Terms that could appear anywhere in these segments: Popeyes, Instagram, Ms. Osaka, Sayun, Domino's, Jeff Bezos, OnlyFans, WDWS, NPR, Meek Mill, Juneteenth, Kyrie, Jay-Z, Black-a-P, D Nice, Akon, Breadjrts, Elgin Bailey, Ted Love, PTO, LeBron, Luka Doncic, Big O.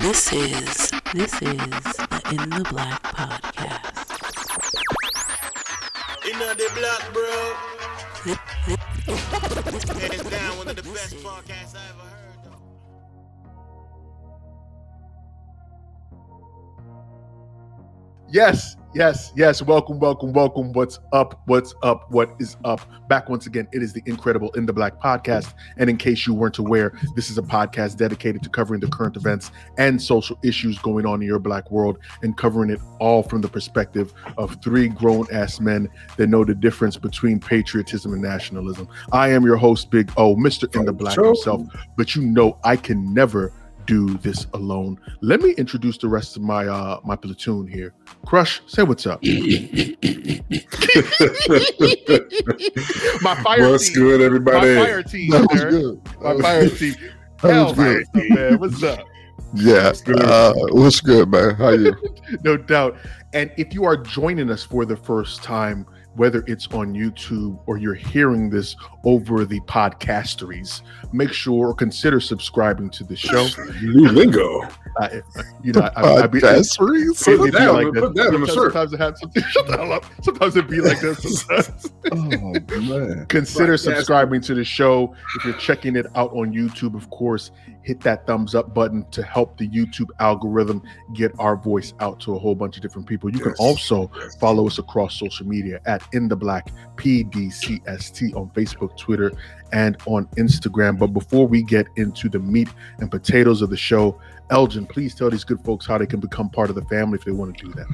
This is the In the Black podcast. In the Black, bro. Hands down, one of the best podcasts I ever heard. Yes. Welcome. What's up? What is up? Back once again, it is the incredible In the Black podcast. And in case you weren't aware, this is a podcast dedicated to covering the current events and social issues going on in your Black world and covering it all from the perspective of three grown-ass men that know the difference between patriotism and nationalism. I am your host, Big O, Mr. In the Black himself, but you know I can never do this alone. Let me introduce the rest of my my platoon here. Crush, say what's up. My fire team. Man, what's up? Yeah, what's good, man? How you? No doubt. And if you are joining us for the first time, whether it's on YouTube or you're hearing this over the podcasteries, make sure or consider subscribing to the show. New lingo. Sometimes it be like this. Oh, man. Consider subscribing to the show. If you're checking it out on YouTube, of course, hit that thumbs up button to help the YouTube algorithm get our voice out to a whole bunch of different people. You can also follow us across social media at In the Black PDCST on Facebook, Twitter, and on Instagram. But before we get into the meat and potatoes of the show, Elgin, please tell these good folks how they can become part of the family if they want to do that.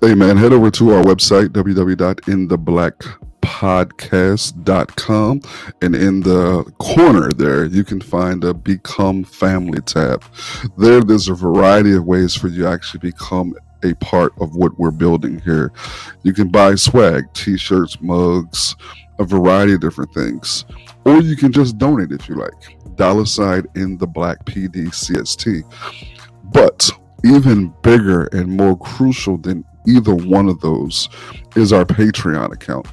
Hey, man, head over to our website, www.intheblackpodcast.com, and in the corner there you can find a Become Family tab. There's a variety of ways for you to actually become a part of what we're building here. You can buy swag, t-shirts, mugs, a variety of different things, or you can just donate if you like. $ In the Black PDCST. But even bigger and more crucial than either one of those is our Patreon account.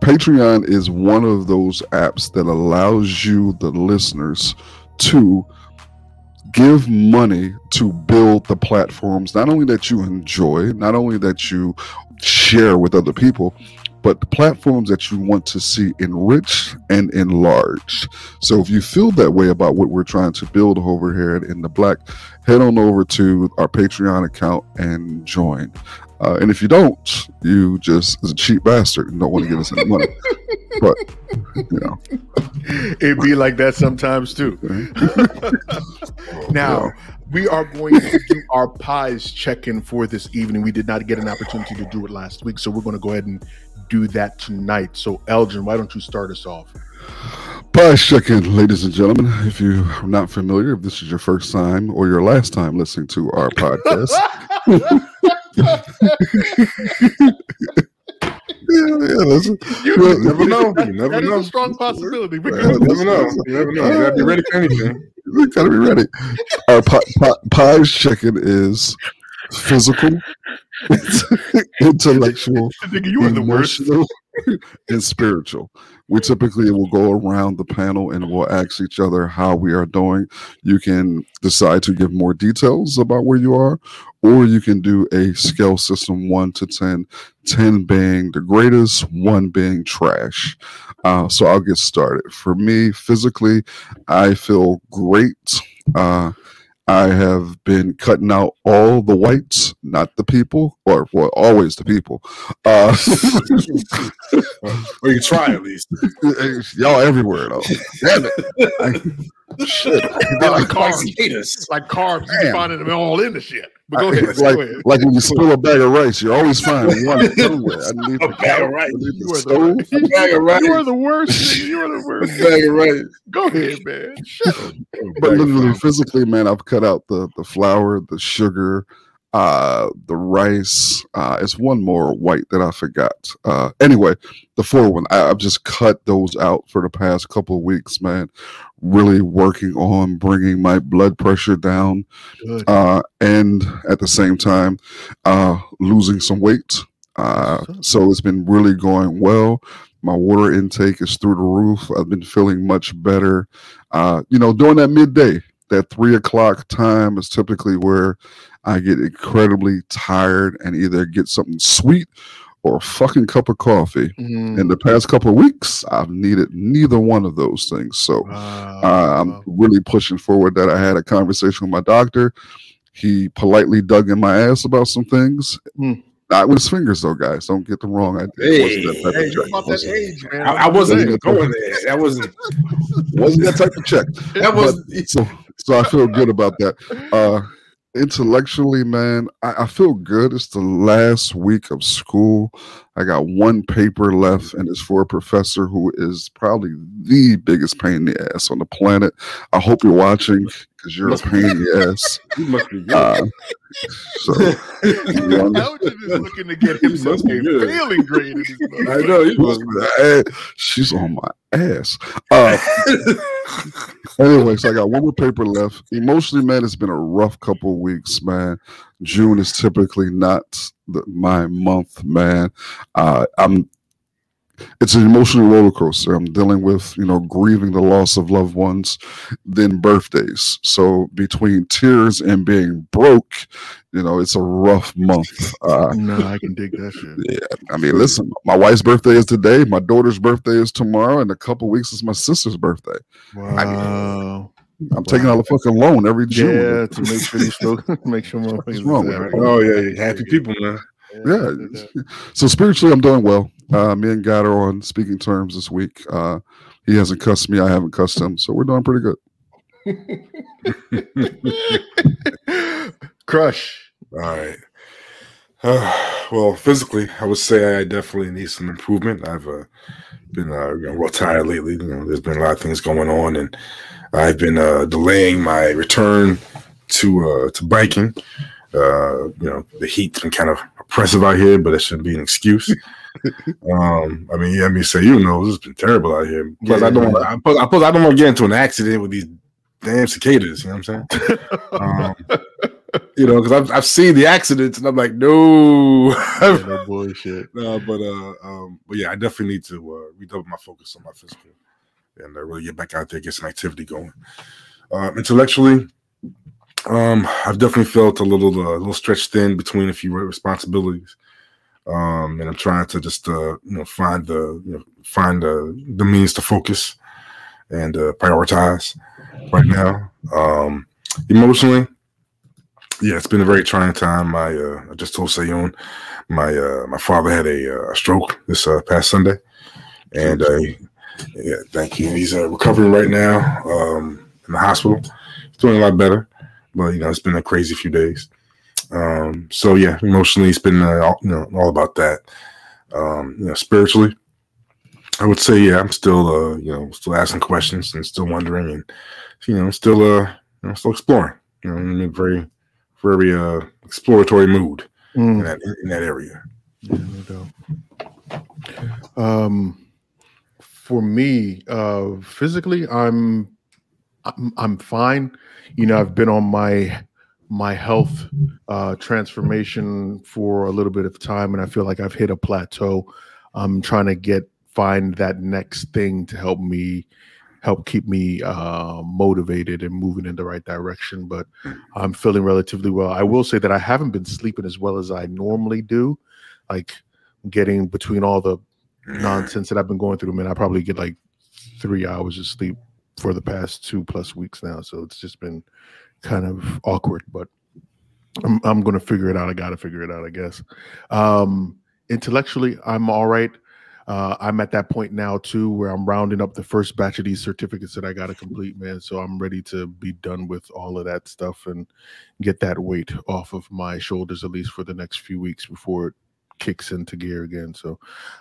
Patreon is one of those apps that allows you, the listeners, to give money to build the platforms, not only that you enjoy, not only that you share with other people, but the platforms that you want to see enriched and enlarged. So if you feel that way about what we're trying to build over here at In the Black, head on over to our Patreon account and join. And if you don't, you just is a cheap bastard and don't want to give us any money. But, you know. It be like that sometimes, too. Now, we are going to do our pies check-in for this evening. We did not get an opportunity to do it last week, so we're going to go ahead and do that tonight. So, Elgin, why don't you start us off? Pie check-in, ladies and gentlemen. If you're not familiar, if this is your first time or your last time listening to our podcast... You never know. A strong possibility. You never know. You gotta be ready for anything. You gotta be ready. Our pie's check-in is physical, intellectual, emotional, and spiritual. We typically will go around the panel and we'll ask each other how we are doing. You can decide to give more details about where you are, or you can do a scale system 1 to 10, 10 being the greatest, 1 being trash. So I'll get started. For me, physically, I feel great. I have been cutting out all the whites, not the people, or well, always the people. Or you try at least. Y'all everywhere though. Damn it! Shit, like carbs, you finding them all in the shit. But go ahead. Like when you spill a bag of rice, you always find one somewhere. You are the worst. Bag of rice. Go ahead, man. But literally, physically, man, I've cut out the flour, the sugar, the rice. It's one more white that I forgot. Anyway, the 4-1. I've just cut those out for the past couple of weeks, man. Really working on bringing my blood pressure down. And at the same time, losing some weight. So it's been really going well. My water intake is through the roof. I've been feeling much better. You know, during that midday, that 3 o'clock time is typically where I get incredibly tired and either get something sweet or a fucking cup of coffee. In the past couple of weeks, I've needed neither one of those things. So I'm really pushing forward that. I had a conversation with my doctor. He politely dug in my ass about some things. Not with his fingers, though, guys. Don't get them wrong. I wasn't even going there. That wasn't that type of check. That was so I feel good about that. Intellectually, man, I feel good. It's the last week of school. I got one paper left, and it's for a professor who is probably the biggest pain in the ass on the planet. I hope you're watching because you're a pain in the ass. You must be good. Just looking to get himself a feeling grade. I know. He must be. She's on my ass. Anyway, so I got one more paper left. Emotionally, man, it's been a rough couple weeks, man. June is typically not my month, man. It's an emotional roller coaster. I'm dealing with, you know, grieving the loss of loved ones, then birthdays. So between tears and being broke, you know, it's a rough month. No, I can dig that shit. Yeah, I mean, listen, my wife's birthday is today. My daughter's birthday is tomorrow. In a couple weeks, it's my sister's birthday. Wow. I'm taking out a fucking loan every June. Yeah, to make sure what's wrong with it. Oh, yeah. Happy people, man. Yeah. So spiritually, I'm doing well. Me and God are on speaking terms this week. He hasn't cussed me. I haven't cussed him. So we're doing pretty good. Crush. All right. Well, physically, I would say I definitely need some improvement. I've been real tired lately. You know, there's been a lot of things going on, and I've been delaying my return to biking. You know, the heat's been kind of oppressive out here, but that shouldn't be an excuse. I mean, yeah, I mean, Sayun knows it's been terrible out here. Plus, yeah. I don't want to get into an accident with these damn cicadas. You know what I'm saying? You know, because I've seen the accidents, and I'm like, no, no bullshit. No, but yeah, I definitely need to redouble my focus on my physical and really get back out there, get some activity going. Intellectually. I've definitely felt a little stretched thin between a few responsibilities, and I'm trying to just find the means to focus and prioritize right now. Emotionally, yeah, it's been a very trying time. I just told Sayun, my father had a stroke this past Sunday, and yeah, thank you. He's recovering right now in the hospital. He's doing a lot better. But, you know, it's been a crazy few days. So, yeah, emotionally, it's been all about that. You know, spiritually, I would say, yeah, I'm still asking questions and still wondering and, you know, still exploring. You know, in a very, very exploratory mood in that area. Yeah, no doubt. For me, physically, I'm fine. You know, I've been on my health transformation for a little bit of time, and I feel like I've hit a plateau. I'm trying to find that next thing to help keep me motivated and moving in the right direction. But I'm feeling relatively well. I will say that I haven't been sleeping as well as I normally do. Like, getting between all the nonsense that I've been going through, man, I probably get like 3 hours of sleep for the past 2+ weeks now, so it's just been kind of awkward, but I'm gonna figure it out. I gotta figure it out, I guess. Intellectually, I'm all right. I'm at that point now too where I'm rounding up the first batch of these certificates that I gotta complete, man, so I'm ready to be done with all of that stuff and get that weight off of my shoulders, at least for the next few weeks before it kicks into gear again. So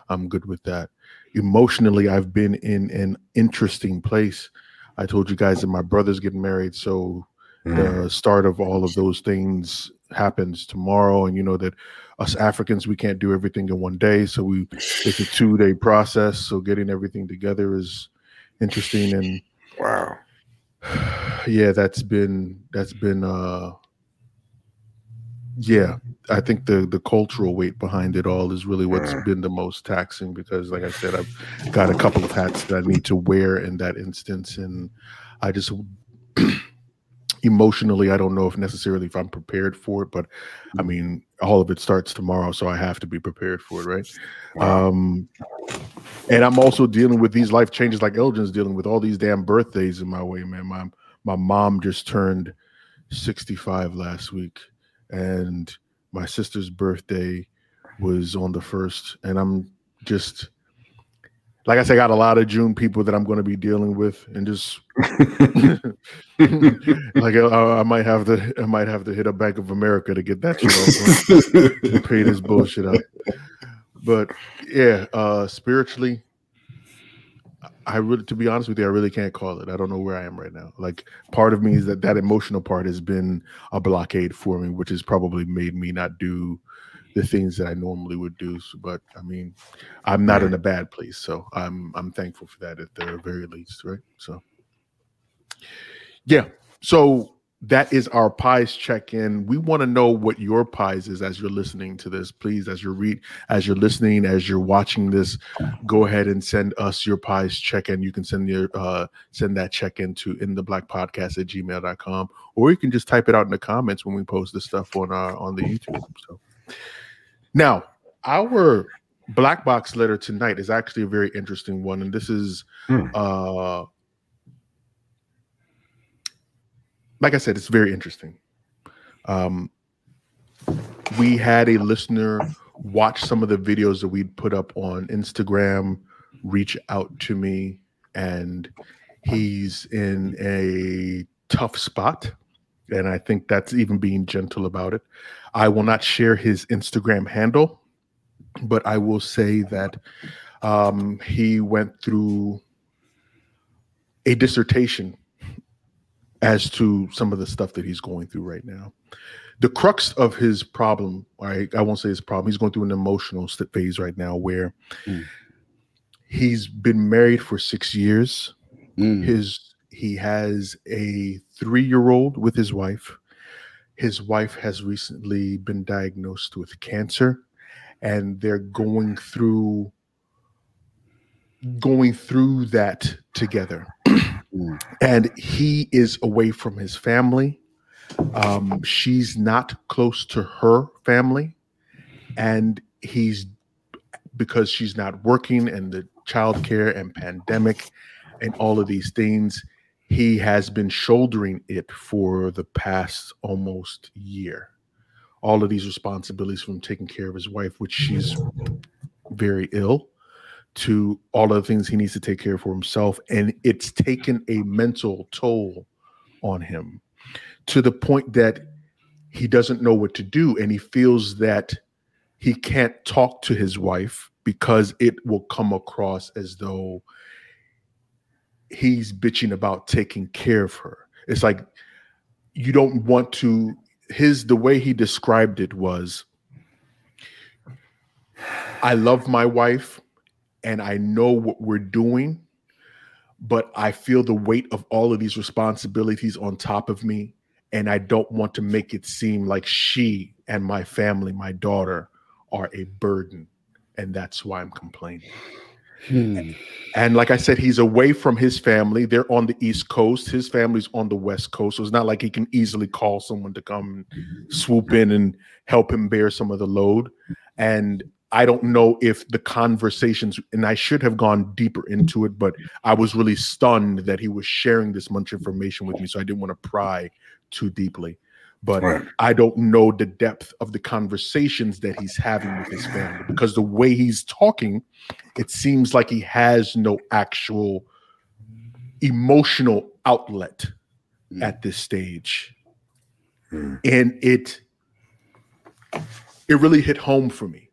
I'm good with that. Emotionally, I've been in an interesting place. I told you guys that my brother's getting married, so the start of all of those things happens tomorrow. And you know that us Africans, we can't do everything in one day, so it's a 2-day process. So getting everything together is interesting, and wow, yeah, that's been yeah, I think the cultural weight behind it all is really what's been the most taxing, because like I said, I've got a couple of hats that I need to wear in that instance, and I just emotionally, I don't know if necessarily if I'm prepared for it, but I mean, all of it starts tomorrow, so I have to be prepared for it, right? And I'm also dealing with these life changes, like Elgin's dealing with all these damn birthdays in my way, man. My mom just turned 65 last week, and my sister's birthday was on the 1st, and I'm just, like I said, I got a lot of June people that I'm going to be dealing with, and just like I might have to hit a Bank of America to get that to pay this bullshit out. But yeah, spiritually, I really, to be honest with you, I really can't call it. I don't know where I am right now. Like, part of me is that emotional part has been a blockade for me, which has probably made me not do the things that I normally would do. But I mean, I'm not in a bad place, so I'm thankful for that at the very least, right? So yeah, so that is our pies check-in. We want to know what your pies is as you're listening to this. Please, as you're listening, as you're watching this, go ahead and send us your pies check-in. You can send that check-in to intheblackpodcast@gmail.com, or you can just type it out in the comments when we post the stuff on the YouTube. So now, our black box letter tonight is actually a very interesting one, and this is like I said, it's very interesting. We had a listener watch some of the videos that we'd put up on Instagram, reach out to me, and he's in a tough spot. And I think that's even being gentle about it. I will not share his Instagram handle, but I will say that he went through a dissertation as to some of the stuff that he's going through right now. The crux of his problem, I won't say his problem, he's going through an emotional phase right now where he's been married for 6 years. He has a 3-year-old with his wife. His wife has recently been diagnosed with cancer, and they're going through that together. And he is away from his family. She's not close to her family, and he's, because she's not working, and the childcare and pandemic and all of these things, he has been shouldering it for the past almost year. All of these responsibilities, from taking care of his wife, which she's very ill, to all of the things he needs to take care of for himself. And it's taken a mental toll on him to the point that he doesn't know what to do. And he feels that he can't talk to his wife because it will come across as though he's bitching about taking care of her. It's like, you don't want to, the way he described it was, I love my wife, and I know what we're doing, but I feel the weight of all of these responsibilities on top of me, and I don't want to make it seem like she and my family, my daughter, are a burden, and that's why I'm complaining. And like I said, he's away from his family. They're on the East Coast. His family's on the West Coast, so it's not like he can easily call someone to come swoop in and help him bear some of the load. And I don't know if the conversations, and I should have gone deeper into it, but I was really stunned that he was sharing this much information with me, so I didn't want to pry too deeply. But I don't know the depth of the conversations that he's having with his family, because the way he's talking, it seems like he has no actual emotional outlet at this stage. And it really hit home for me.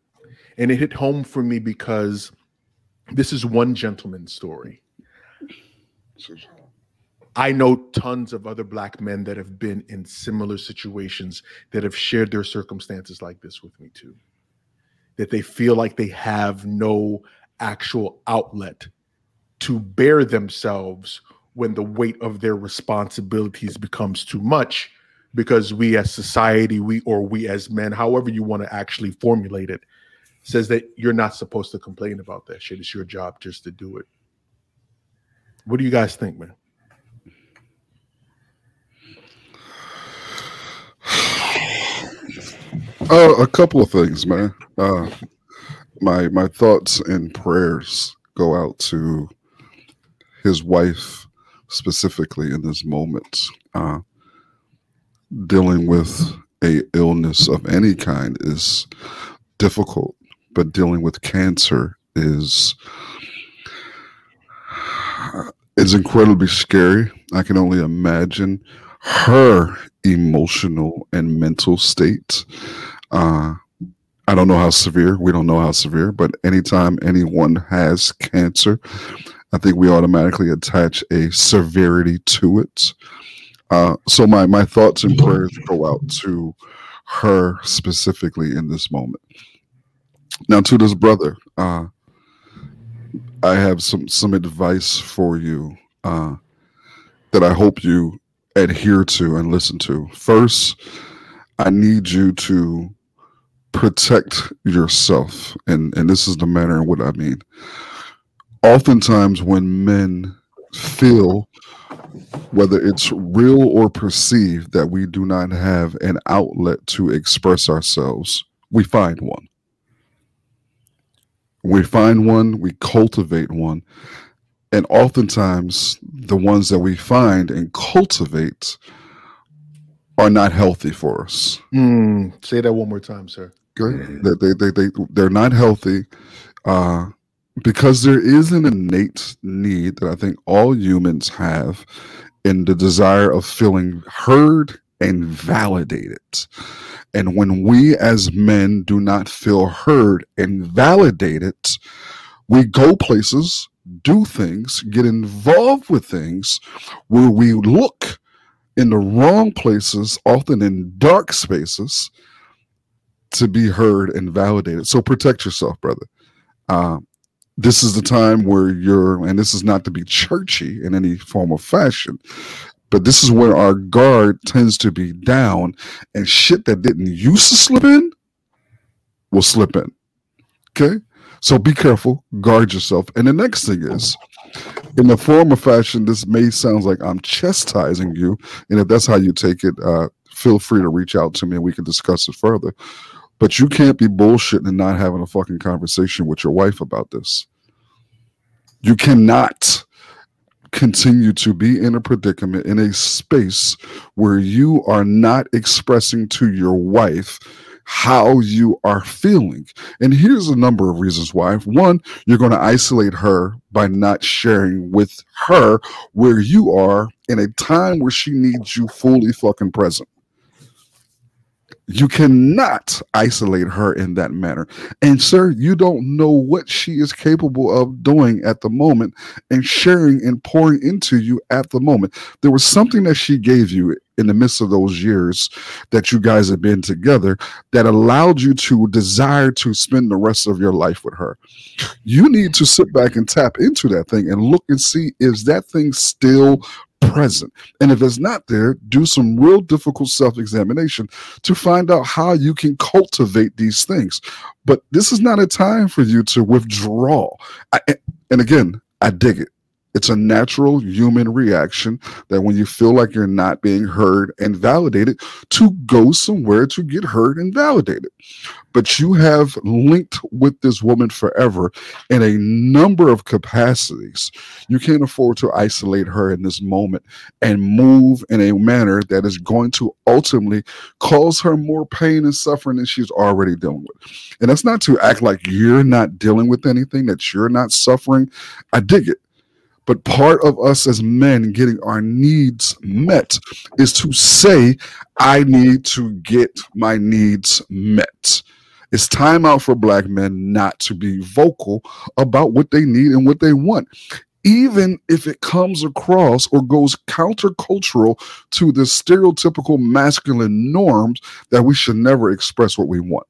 And it hit home for me because this is one gentleman's story. I know tons of other black men that have been in similar situations that have shared their circumstances like this with me too, that they feel like they have no actual outlet to bear themselves when the weight of their responsibilities becomes too much, because we as society, we as men, however you want to actually formulate it, says that you're not supposed to complain about that shit. It's your job just to do it. What do you guys think, man? A couple of things, man. My thoughts and prayers go out to his wife specifically in this moment. Dealing with a illness of any kind is difficult, but dealing with cancer is incredibly scary. I can only imagine her emotional and mental state. I don't know how severe. We don't know how severe, but anytime anyone has cancer, I think we automatically attach a severity to it. So my thoughts and prayers go out to her specifically in this moment. Now to this brother, I have some advice for you that I hope you adhere to and listen to. First, I need you to protect yourself. And this is the manner in what I mean. Oftentimes when men feel, whether it's real or perceived, that we do not have an outlet to express ourselves, we find one. We find one, we cultivate one. And oftentimes, the ones that we find and cultivate are not healthy for us. Say that one more time, sir. Good. They're not healthy because there is an innate need that I think all humans have in the desire of feeling heard and validated. And when we as men do not feel heard and validated, we go places, do things, get involved with things where we look in the wrong places, often in dark spaces, to be heard and validated. So protect yourself, brother. This is the time where and this is not to be churchy in any form or fashion, but this is where our guard tends to be down, and shit that didn't used to slip in will slip in. Okay? So be careful, guard yourself. And the next thing is, in the form or fashion, this may sound like I'm chastising you, and if that's how you take it, feel free to reach out to me and we can discuss it further. But you can't be bullshitting and not having a fucking conversation with your wife about this. You cannot continue to be in a predicament, in a space where you are not expressing to your wife how you are feeling. And here's a number of reasons why. One, you're going to isolate her by not sharing with her where you are in a time where she needs you fully fucking present. You cannot isolate her in that manner. And sir, you don't know what she is capable of doing at the moment and sharing and pouring into you at the moment. There was something that she gave you in the midst of those years that you guys have been together that allowed you to desire to spend the rest of your life with her. You need to sit back and tap into that thing and look and see, is that thing still present? And if it's not there, do some real difficult self-examination to find out how you can cultivate these things. But this is not a time for you to withdraw. And again, I dig it. It's a natural human reaction that when you feel like you're not being heard and validated, to go somewhere to get heard and validated. But you have linked with this woman forever in a number of capacities. You can't afford to isolate her in this moment and move in a manner that is going to ultimately cause her more pain and suffering than she's already dealing with. And that's not to act like you're not dealing with anything, that you're not suffering. I dig it. But part of us as men getting our needs met is to say, I need to get my needs met. It's time out for Black men not to be vocal about what they need and what they want, even if it comes across or goes countercultural to the stereotypical masculine norms that we should never express what we want.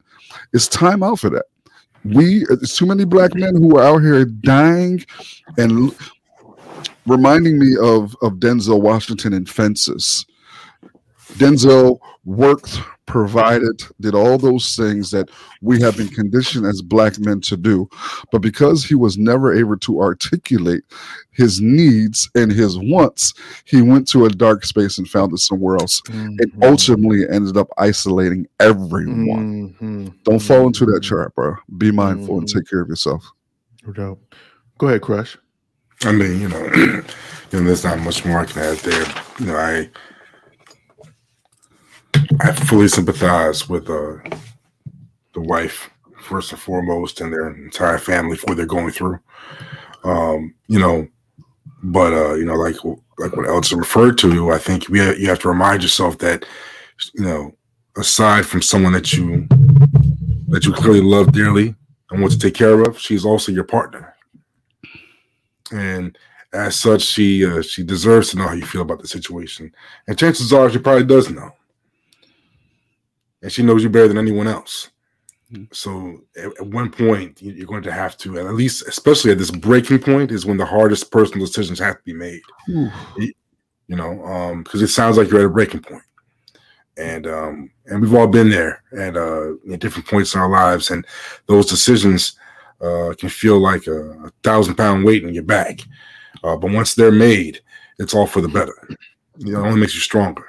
It's time out for that. It's too many Black men who are out here dying and reminding me of Denzel Washington in Fences. Denzel worked, provided, did all those things that we have been conditioned as black men to do. But because he was never able to articulate his needs and his wants, he went to a dark space and found it somewhere else. Mm-hmm. And ultimately ended up isolating everyone. Mm-hmm. Don't fall into that trap, bro. Be mindful and take care of yourself. No doubt. Go ahead, Crush. I mean, there's not much more I can add there. You know, I fully sympathize with the wife, first and foremost, and their entire family for what they're going through. But like what Elgin referred to, I think you have to remind yourself that, you know, aside from someone that you clearly love dearly and want to take care of, she's also your partner. And as such, she deserves to know how you feel about the situation. And chances are she probably does know. And she knows you better than anyone else. Mm-hmm. So at one point, you're going to have to, at least, especially at this breaking point, is when the hardest personal decisions have to be made. Because it sounds like you're at a breaking point. And we've all been there at different points in our lives. And those decisions can feel like a 1,000-pound weight on your back. But once they're made, it's all for the better. It only makes you stronger.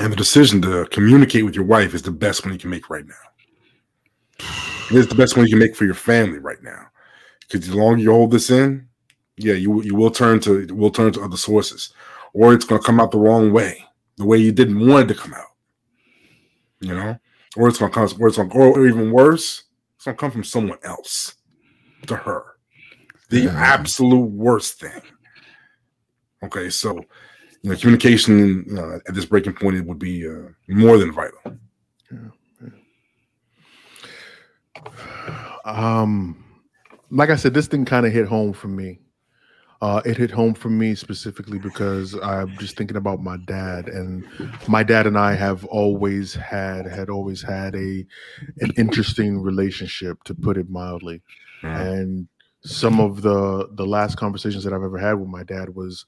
And the decision to communicate with your wife is the best one you can make right now. It's the best one you can make for your family right now. Because the longer you hold this in, you will turn to other sources. Or it's going to come out the wrong way, the way you didn't want it to come out. You know? Or it's going to come, or even worse, it's going to come from someone else to her. The absolute worst thing. Okay, so communication at this breaking point, it would be more than vital. Like I said, this thing kind of hit home for me. It hit home for me specifically because I'm just thinking about my dad, and my dad and I have always had an interesting relationship, to put it mildly. And some of the last conversations that I've ever had with my dad was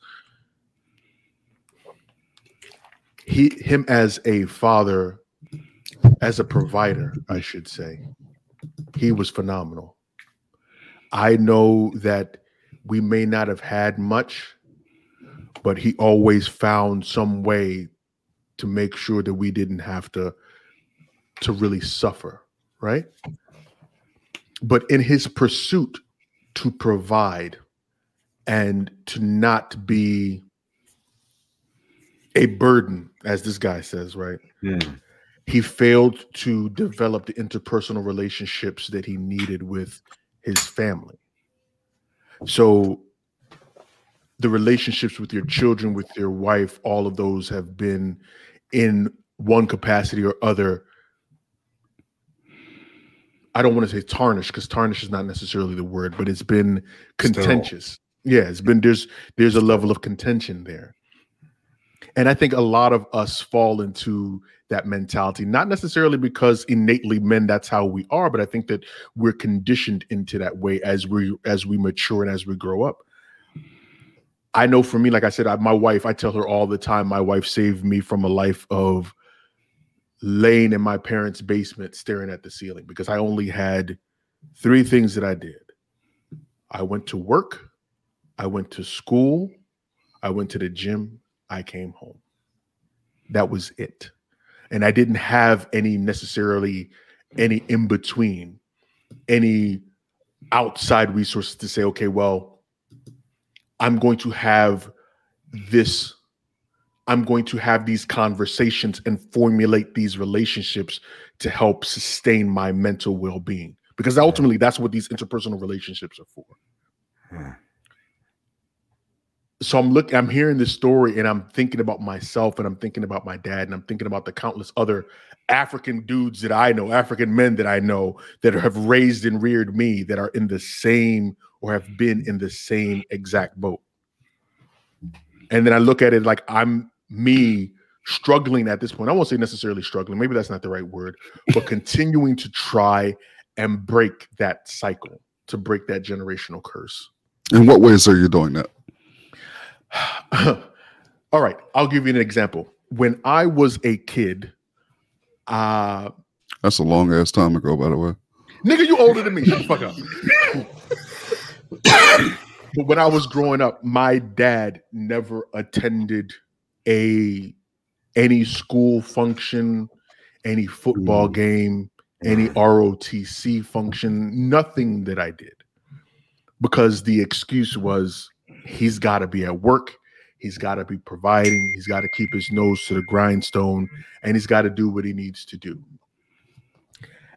him as a father, as a provider, I should say. He was phenomenal. I know that we may not have had much, but he always found some way to make sure that we didn't have to really suffer, right? But in his pursuit to provide and to not be a burden, as this guy says, right? He failed to develop the interpersonal relationships that he needed with his family. So the relationships with your children, with your wife, all of those have been in one capacity or other. I don't want to say tarnished, because tarnish is not necessarily the word, but it's been contentious. Still. Yeah, it's been there's a level of contention there. And I think a lot of us fall into that mentality, not necessarily because innately men, that's how we are, but I think that we're conditioned into that way as we mature and as we grow up. I know for me, like I said, my wife, I tell her all the time, my wife saved me from a life of laying in my parents' basement staring at the ceiling, because I only had three things that I did. I went to work, I went to school, I went to the gym, I came home. That was it. And I didn't have any in between, any outside resources to say, okay, well, I'm going to have these conversations and formulate these relationships to help sustain my mental well-being. Because ultimately that's what these interpersonal relationships are for. So I'm hearing this story and I'm thinking about myself, and I'm thinking about my dad, and I'm thinking about the countless other African dudes that I know, African men that I know that have raised and reared me, that are in the same, or have been in the same exact boat. And then I look at it like I'm me struggling at this point. I won't say necessarily struggling, maybe that's not the right word, but continuing to try and break that cycle, to break that generational curse. In what ways are you doing that? All right, I'll give you an example. when I was a kid, that's a long ass time ago, by the way. Nigga, you older than me. Shut the fuck up. But when I was growing up, my dad never attended any school function, any football game, any ROTC function, nothing that I did. Because the excuse was, he's got to be at work, he's got to be providing, he's got to keep his nose to the grindstone, and he's got to do what he needs to do.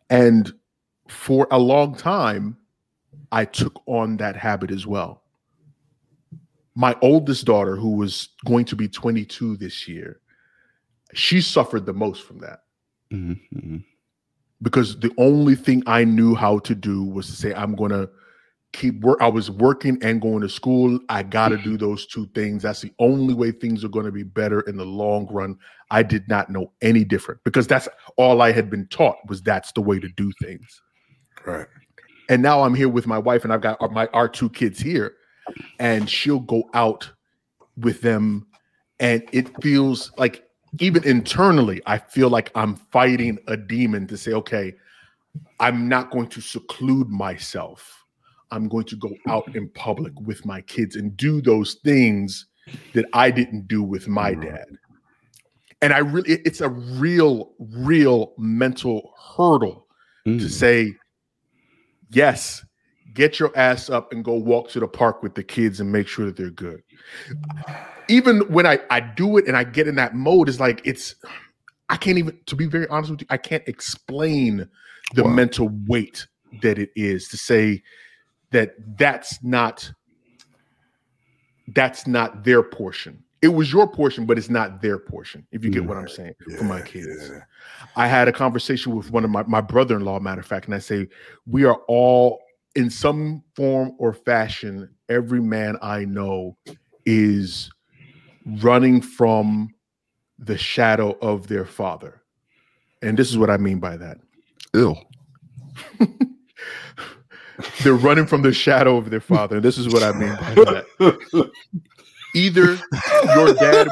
And for a long time, I took on that habit as well. My oldest daughter, who was going to be 22 this year, she suffered the most from that. Mm-hmm. Because the only thing I knew how to do was to say, I'm going to keep work. I was working and going to school. I got to do those two things. That's the only way things are going to be better in the long run. I did not know any different because that's all I had been taught, was that's the way to do things. Right. And now I'm here with my wife, and I've got our two kids here, and she'll go out with them, and it feels like, even internally, I feel like I'm fighting a demon to say, okay, I'm not going to seclude myself. I'm going to go out in public with my kids and do those things that I didn't do with my dad. And I really, it's a real, real mental hurdle to say, yes, get your ass up and go walk to the park with the kids and make sure that they're good. Even when I do it and I get in that mode, it's like, I can't even, to be very honest with you, I can't explain the mental weight that it is to say that that's not their portion. It was your portion, but it's not their portion, if you get what I'm saying, for my kids. Yeah. I had a conversation with one of my brother-in-law, matter of fact, and I say, we are all, in some form or fashion, every man I know is running from the shadow of their father. And this is what I mean by that. Ew. They're running from the shadow of their father. This is what I mean by that. Either your dad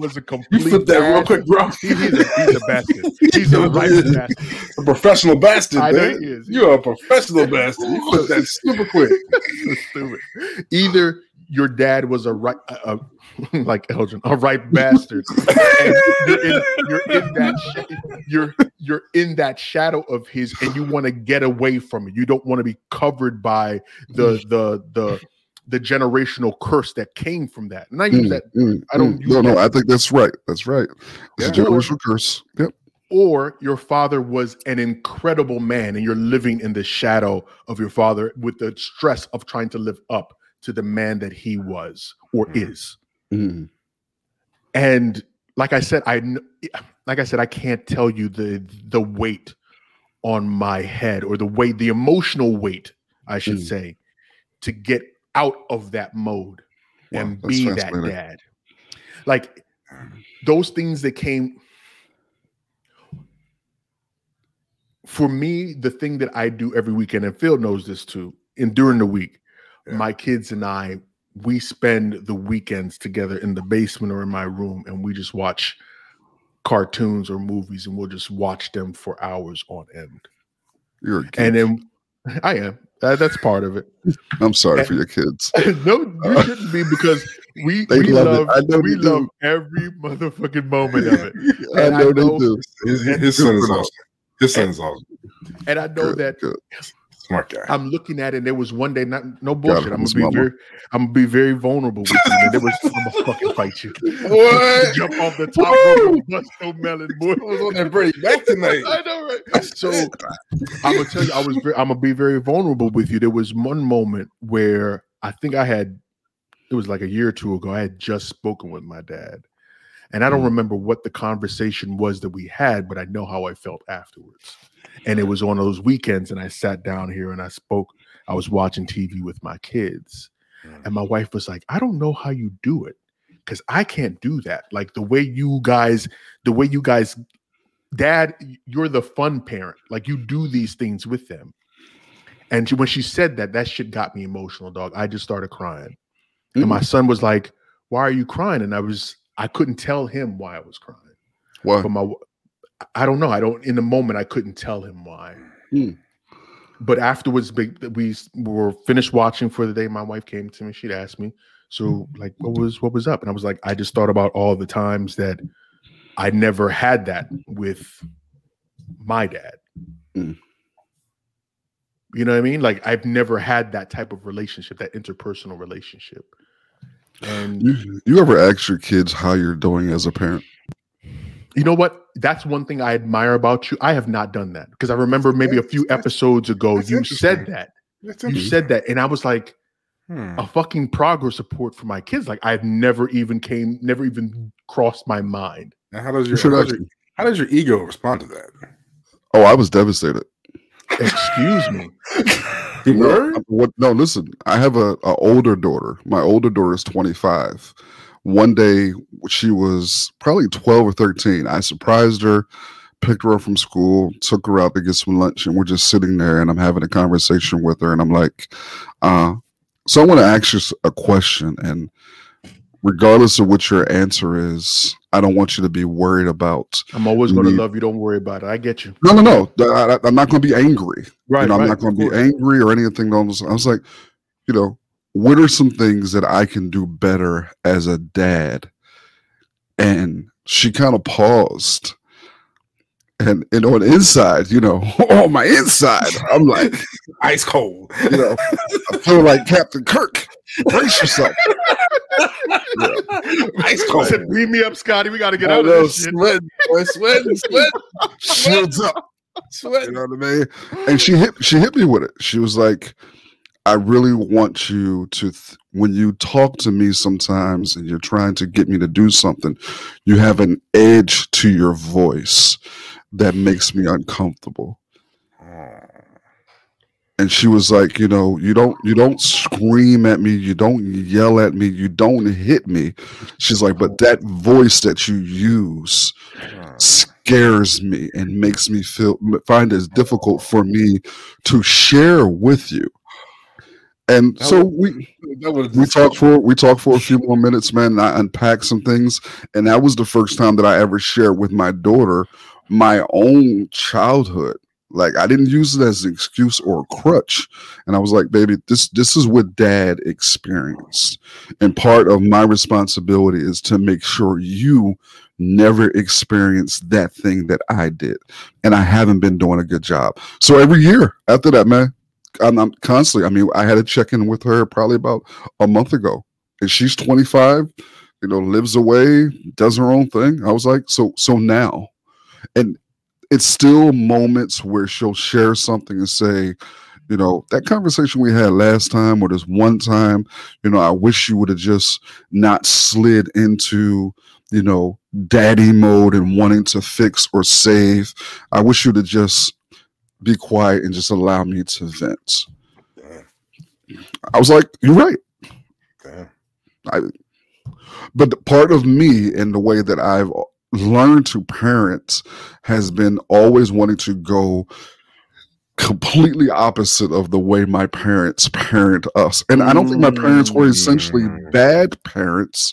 was a complete. You flip that real quick, bro. He's a bastard. He's a righteous bastard. A professional bastard, man. You're a professional bastard. You flip that super quick. Stupid. Either your dad was like Elgin, a right bastard. And you're in that shadow of his, and you want to get away from it. You don't want to be covered by the generational curse that came from that. And I use that. I don't use that. No, I think that's right. That's right. It's a generational curse. Yep. Or your father was an incredible man, and you're living in the shadow of your father with the stress of trying to live up to the man that he was or is. Mm. And like I said, I can't tell you the weight on my head, or the emotional weight, I should say, to get out of that mode and be that dad. Like, those things that came for me, the thing that I do every weekend, and Phil knows this too, and during the week, my kids and I, we spend the weekends together in the basement or in my room, and we just watch cartoons or movies, and we'll just watch them for hours on end. You're a kid. And then I am. That's part of it. I'm sorry for your kids. No, you shouldn't be, because we love every motherfucking moment of it. I know they do. His son is awesome. And I know good. Smart guy. I'm looking at it, and there was one day, no bullshit. I'm gonna be very vulnerable with you. And there was, I'm gonna fucking fight you. What? Jump off the top rope, bust no melon, boy. I was on that Brady back tonight. I know, right? So I'm gonna tell you, I'm gonna be very vulnerable with you. There was one moment where I think it was like a year or two ago, I had just spoken with my dad, and I don't remember what the conversation was that we had, but I know how I felt afterwards. And it was on those weekends, and I sat down here and I spoke. I was watching TV with my kids, and my wife was like, I don't know how you do it, because I can't do that. Like, the way you guys, Dad, you're the fun parent. Like, you do these things with them. And when she said that shit got me emotional, dog. I just started crying. And my son was like, why are you crying? And I was I couldn't tell him why I was crying. Why? But I don't know. In the moment, I couldn't tell him why. Mm. But afterwards, we were finished watching for the day. My wife came to me. She'd asked me, so like, what was up? And I was like, I just thought about all the times that I never had that with my dad. Mm. You know what I mean? Like, I've never had that type of relationship, that interpersonal relationship. And you ever ask your kids how you're doing as a parent? You know what? That's one thing I admire about you. I have not done that, because I remember maybe a few episodes ago you said that. You said that, and I was like, a fucking progress report for my kids. Like, I've never even crossed my mind. Now, how does your ego respond to that? Oh, I was devastated. Excuse me. No, listen. I have an older daughter. My older daughter is 25. One day, she was probably 12 or 13. I surprised her, picked her up from school, took her out to get some lunch, and we're just sitting there, and I'm having a conversation with her, and I'm like, so I want to ask you a question, and regardless of what your answer is, I don't want you to be worried about. I'm always going to love you. Don't worry about it. I get you. No. I'm not going to be angry. Right. I'm not going to be angry or anything. I was like, what are some things that I can do better as a dad? And she kind of paused. And on the inside, on my inside, I'm like, ice cold. I feel like Captain Kirk. Brace yourself. Ice cold. Said, beat me up, Scotty. We got to get out of this shit. Sweating. Shields up. Sweating. You know what I mean? And she hit me with it. She was like, I really want you to, when you talk to me sometimes and you're trying to get me to do something, you have an edge to your voice that makes me uncomfortable. And she was like, you don't scream at me. You don't yell at me. You don't hit me. She's like, but that voice that you use scares me and makes me find it difficult for me to share with you. And we talked for a few more minutes, man, and I unpacked some things. And that was the first time that I ever shared with my daughter my own childhood. Like, I didn't use it as an excuse or a crutch. And I was like, baby, this is what dad experienced. And part of my responsibility is to make sure you never experience that thing that I did. And I haven't been doing a good job. So every year after that, man, I'm constantly. I mean, I had a check-in with her probably about a month ago, and she's 25. Lives away, does her own thing. I was like, so now, and it's still moments where she'll share something and say, that conversation we had last time, or this one time, I wish you would have just not slid into, daddy mode and wanting to fix or save. I wish you would have just be quiet and just allow me to vent. Damn. I was like, you're right. Damn. But the part of me and the way that I've learned to parent has been always wanting to go completely opposite of the way my parents parent us. And I don't think my parents were essentially bad parents,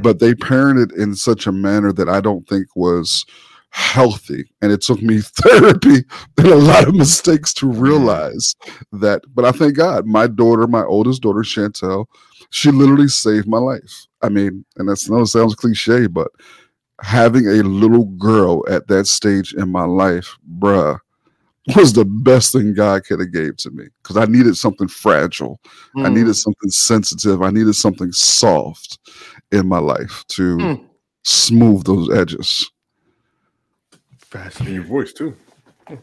but they parented in such a manner that I don't think was healthy, and it took me therapy and a lot of mistakes to realize that. But I thank God, my oldest daughter, Chantel, she literally saved my life. I mean, and that sounds cliche, but having a little girl at that stage in my life, bruh, was the best thing God could have gave to me, because I needed something fragile. I needed something sensitive. I needed something soft in my life to smooth those edges. Fascinating. Your voice too.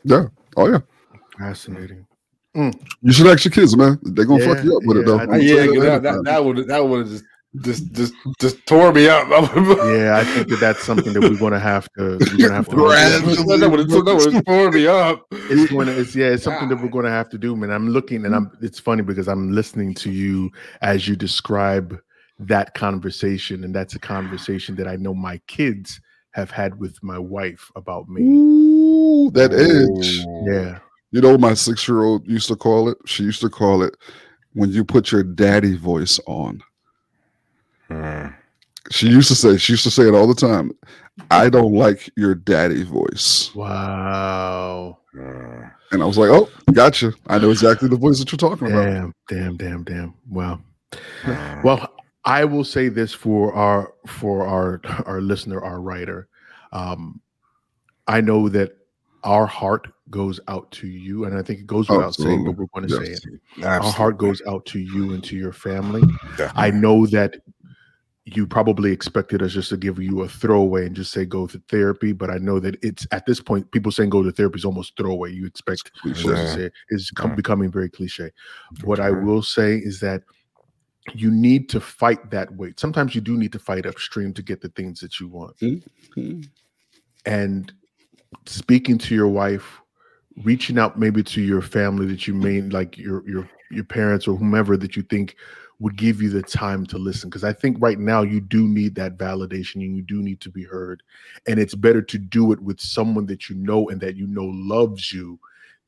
Yeah. Oh yeah. Fascinating. You should ask your kids, man. They're gonna fuck you up with it though. That would just tore me up. Yeah, I think that's something that we're gonna have to. We're gonna have to. That would tore me up. It's something that we're gonna have to do, man. I'm looking, and it's funny because I'm listening to you as you describe that conversation, and that's a conversation that I know my kids have had with my wife about me. Ooh, that edge. Yeah. My 6-year-old used to call it, when you put your daddy voice on. She used to say it all the time. I don't like your daddy voice. Wow. And I was like, oh, gotcha. I know exactly the voice that you're talking about. Damn. Wow. Well, I will say this for our listener, our writer. I know that our heart goes out to you, and I think it goes without saying, but we're going to say it. Absolutely. Our heart goes out to you and to your family. Definitely. I know that you probably expected us just to give you a throwaway and just say go to therapy, but I know that it's at this point, people saying go to therapy is almost throwaway. You expect it's becoming very cliche. What I will say is that you need to fight that weight. Sometimes you do need to fight upstream to get the things that you want. Mm-hmm. And speaking to your wife, reaching out maybe to your family that you may like, your parents or whomever that you think would give you the time to listen. Because I think right now you do need that validation and you do need to be heard. And it's better to do it with someone that you know and that you know loves you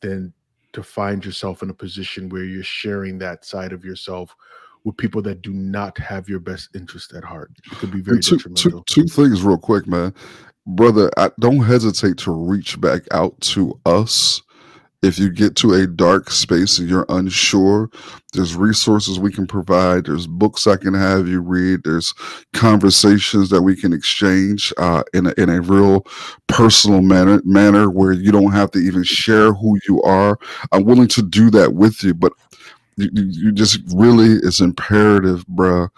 than to find yourself in a position where you're sharing that side of yourself with people that do not have your best interest at heart. It could be very detrimental. Two things real quick, man. Brother, I don't hesitate to reach back out to us. If you get to a dark space and you're unsure, there's resources we can provide. There's books I can have you read. There's conversations that we can exchange in a real personal manner where you don't have to even share who you are. I'm willing to do that with you, but you just really, it's imperative, bruh,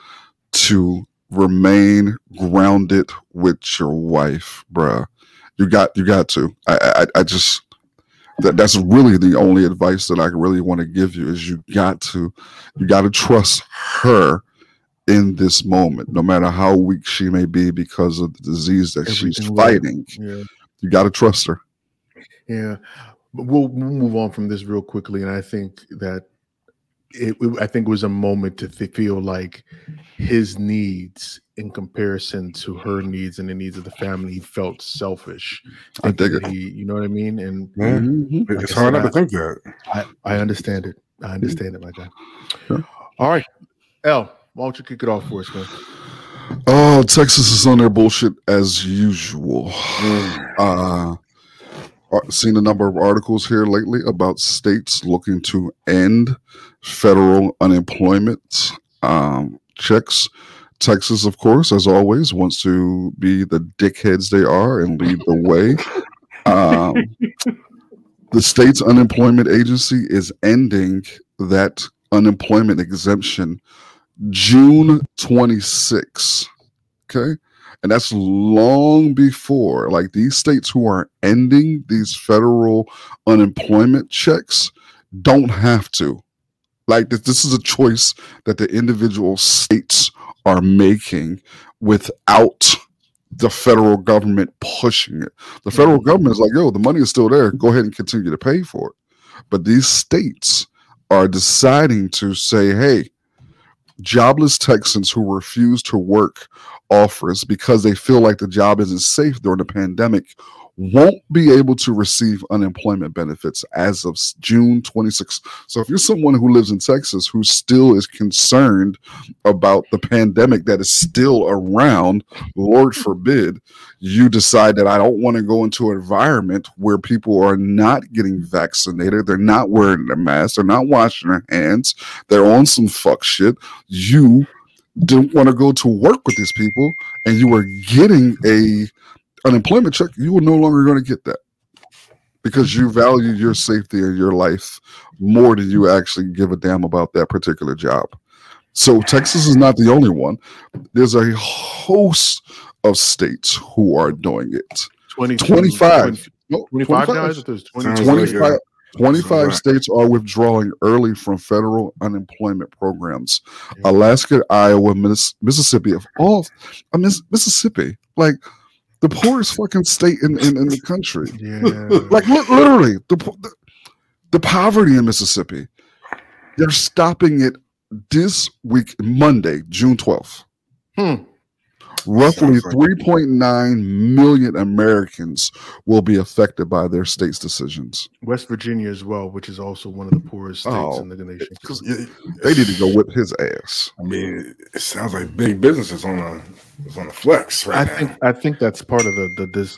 to remain grounded with your wife, bruh. You got to. I just, that's really the only advice that I really want to give you is you got to trust her in this moment, no matter how weak she may be because of the disease that she's fighting. Yeah. You got to trust her. Yeah. But we'll move on from this real quickly. And I think that it was a moment to feel like his needs in comparison to her needs and the needs of the family, he felt selfish. I dig it. You know what I mean? And mm-hmm. It's hard not to think that. I understand it. I understand it, my guy. Yeah. All right. L, why don't you kick it off for us, man? Oh, Texas is on their bullshit as usual. Seen a number of articles here lately about states looking to end federal unemployment checks. Texas, of course, as always, wants to be the dickheads they are and lead the way. The state's unemployment agency is ending that unemployment exemption June 26. Okay. And that's long before, like, these states who are ending these federal unemployment checks don't have to. Like, this is a choice that the individual states are making without the federal government pushing it. The federal government is like, yo, the money is still there. Go ahead and continue to pay for it. But these states are deciding to say, hey, jobless Texans who refuse to work offers because they feel like the job isn't safe during the pandemic won't be able to receive unemployment benefits as of June 26th. So if you're someone who lives in Texas who still is concerned about the pandemic that is still around, Lord forbid, you decide that I don't want to go into an environment where people are not getting vaccinated, they're not wearing their masks, they're not washing their hands, they're on some fuck shit. You didn't want to go to work with these people and you are getting a unemployment check, you are no longer going to get that because you value your safety and your life more than you actually give a damn about that particular job. So Texas is not the only one. There's a host of states who are doing it. 25 states are withdrawing early from federal unemployment programs. Alaska, Iowa, Mississippi. Mississippi. Like, the poorest fucking state in the country. Yeah. Like, literally, the poverty in Mississippi, they're stopping it this week, Monday, June 12th. Roughly 3.9 million Americans will be affected by their state's decisions. West Virginia as well, which is also one of the poorest states in the nation. They need to go whip his ass. I mean, it sounds like big business is on a flex right now. I think that's part of the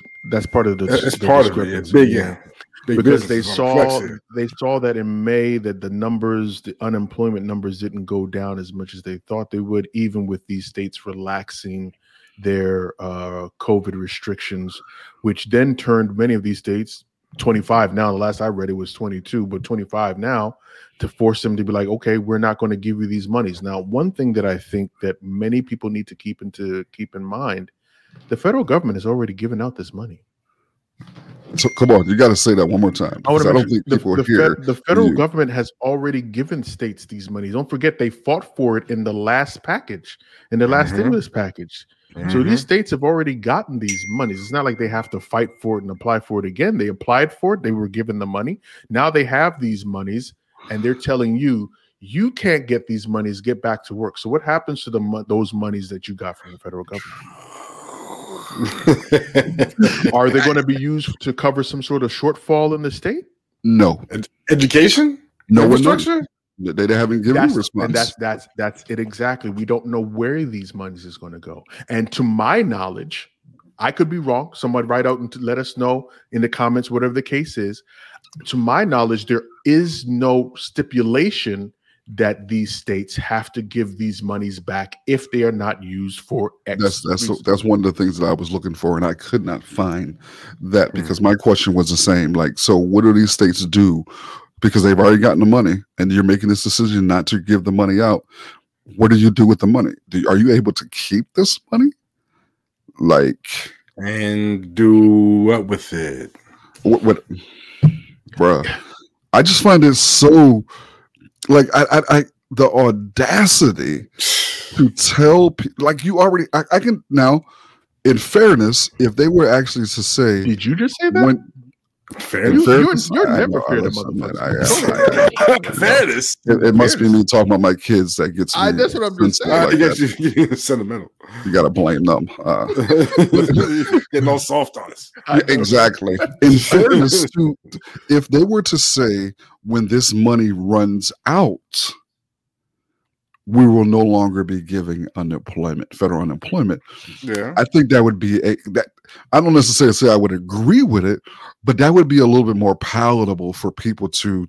big because they saw that in May that the unemployment numbers didn't go down as much as they thought they would, even with these states relaxing their COVID restrictions, which then turned many of these states 25 now. The last I read it was 22, but 25 now to force them to be like, okay, we're not going to give you these monies. Now, one thing that I think that many people need to keep in mind, the federal government has already given out this money. So come on, you got to say that one more time. I don't think people hear. The federal government has already given states these monies. Don't forget, they fought for it in the last package, in the last stimulus package. Mm-hmm. So these states have already gotten these monies. It's not like they have to fight for it and apply for it again. They applied for it. They were given the money. Now they have these monies, and they're telling you, you can't get these monies. Get back to work. So what happens to those monies that you got from the federal government? Are they going to be used to cover some sort of shortfall in the state? No. Education? No. Infrastructure? They haven't given a response. And that's it exactly. We don't know where these monies is going to go. And to my knowledge, I could be wrong. Somebody write out and let us know in the comments, whatever the case is. To my knowledge, there is no stipulation that these states have to give these monies back if they are not used for X. That's one of the things that I was looking for, and I could not find that because my question was the same. Like, so what do these states do? Because they've already gotten the money, and you're making this decision not to give the money out. What do you do with the money? Are you able to keep this money? Like, and do what with it? What bruh? I just find it so. Like I the audacity to tell people like you already. I can now. In fairness, if they were actually to say, did you just say that? Fairness, you're never fair to motherfuckers. Fairness. It must be me talking about my kids that gets me. That's what I'm doing. Like you're sentimental. You gotta blame them. They're no soft on us. Exactly. In fairness, if they were to say when this money runs out, we will no longer be giving federal unemployment. Yeah, I think that would be that. I don't necessarily say I would agree with it, but that would be a little bit more palatable for people to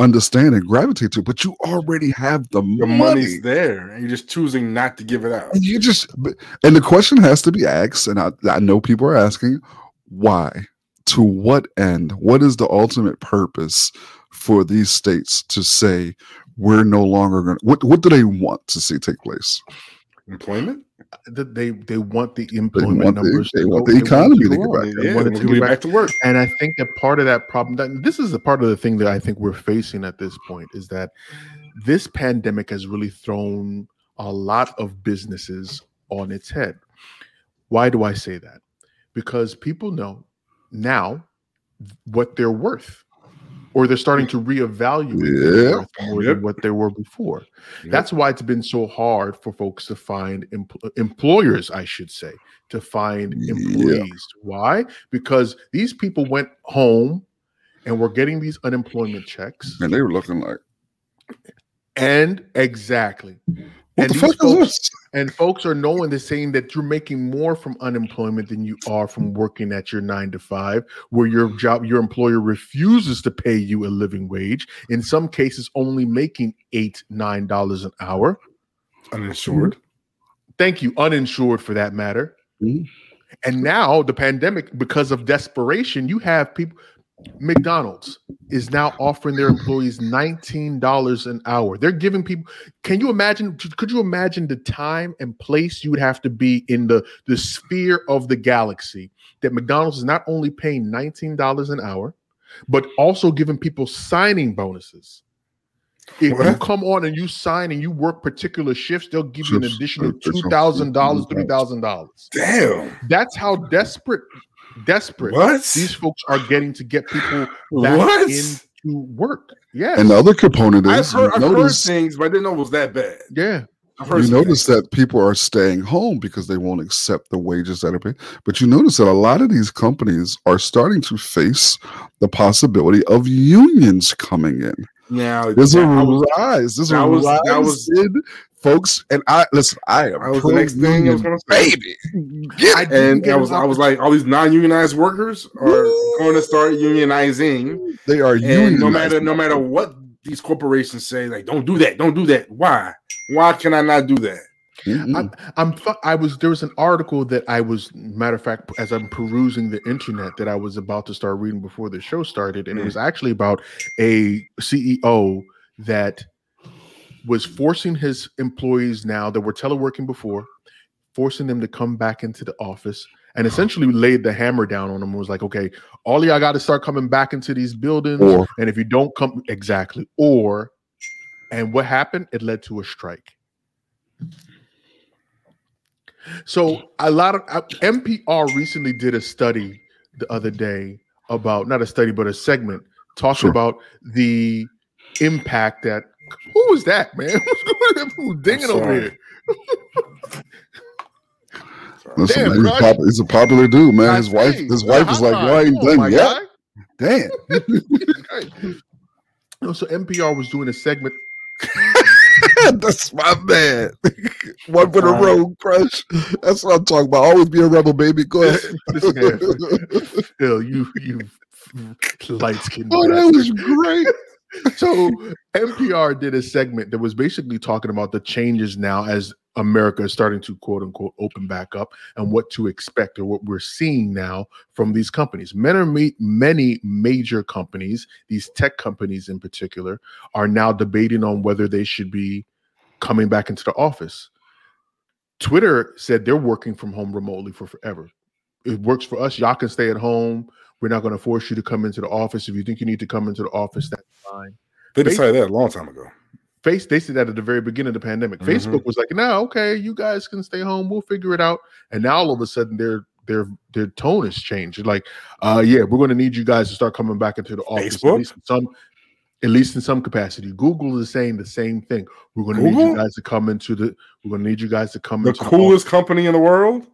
understand and gravitate to. But you already have the money's there, and you're just choosing not to give it out. And the question has to be asked, and I know people are asking why, to what end, what is the ultimate purpose for these states to say? We're no longer going to... What do they want to see take place? Employment? They want the employment numbers. They want the economy to go back. They want it to go back to work. And I think that part of that problem... This is the part of the thing that I think we're facing at this point is that this pandemic has really thrown a lot of businesses on its head. Why do I say that? Because people know now what they're worth. Or they're starting to reevaluate more than what they were before. Yep. That's why it's been so hard for folks to find employers, I should say, to find employees. Yep. Why? Because these people went home and were getting these unemployment checks. And they were looking like... And exactly. What the fuck is this? And folks are knowing they're saying that you're making more from unemployment than you are from working at your 9-to-5, where your employer refuses to pay you a living wage. In some cases, only making $8-9 an hour. Uninsured. Thank you, uninsured for that matter. Mm-hmm. And now the pandemic, because of desperation, you have people. McDonald's is now offering their employees $19 an hour. They're giving people, could you imagine the time and place you would have to be in the sphere of the galaxy that McDonald's is not only paying $19 an hour, but also giving people signing bonuses. If you come on and you sign and you work particular shifts, they'll give you an additional $2,000, $3,000. Damn. That's how desperate these folks are getting to get people back into work. Yeah, and the other component is I've heard things, but I didn't know it was that bad. Yeah, You notice that people are staying home because they won't accept the wages that are paid. But you notice that a lot of these companies are starting to face the possibility of unions coming in. Now there's a rise. There's a rise in folks. And I listen. I was the next thing I was going to say. Baby, I was like, all these non-unionized workers are going to start unionizing. They are unionized. No matter what these corporations say, like, don't do that. Don't do that. Why? Why can I not do that? There was an article that I was, matter of fact, as I'm perusing the internet, that I was about to start reading before the show started, and it was actually about a CEO that was forcing his employees now that were teleworking before, forcing them to come back into the office, and essentially laid the hammer down on them. Was like, okay, all y'all got to start coming back into these buildings, and if you don't come, and what happened? It led to a strike. So a lot of NPR recently did a study the other day about, not a study, but a segment talking about the impact that, who was that, man? What's going on? Who's dinging over here? Listen, damn, man, he's a popular dude, man. His wife is like, why ain't you done yet? Damn. So NPR was doing a segment. That's my man. One for the road, Crush. That's what I'm talking about. Always be a rebel, baby. Go ahead. Phil, you light skinned. Oh, that was great. So NPR did a segment that was basically talking about the changes now as America is starting to, quote unquote, open back up, and what to expect, or what we're seeing now from these companies. Many major companies, these tech companies in particular, are now debating on whether they should be coming back into the office. Twitter said they're working from home remotely for forever. It works for us. Y'all can stay at home. We're not going to force you to come into the office. If you think you need to come into the office, that's fine. They decided that a long time ago. They said that at the very beginning of the pandemic. Mm-hmm. Facebook was like, "No, okay, you guys can stay home. We'll figure it out." And now all of a sudden, their tone has changed. Like, yeah, we're going to need you guys to start coming back into the office. Facebook? At least in some capacity. Google is saying the same thing. We're going to need you guys to come into the. We're going to need you guys to come. The coolest company in the world.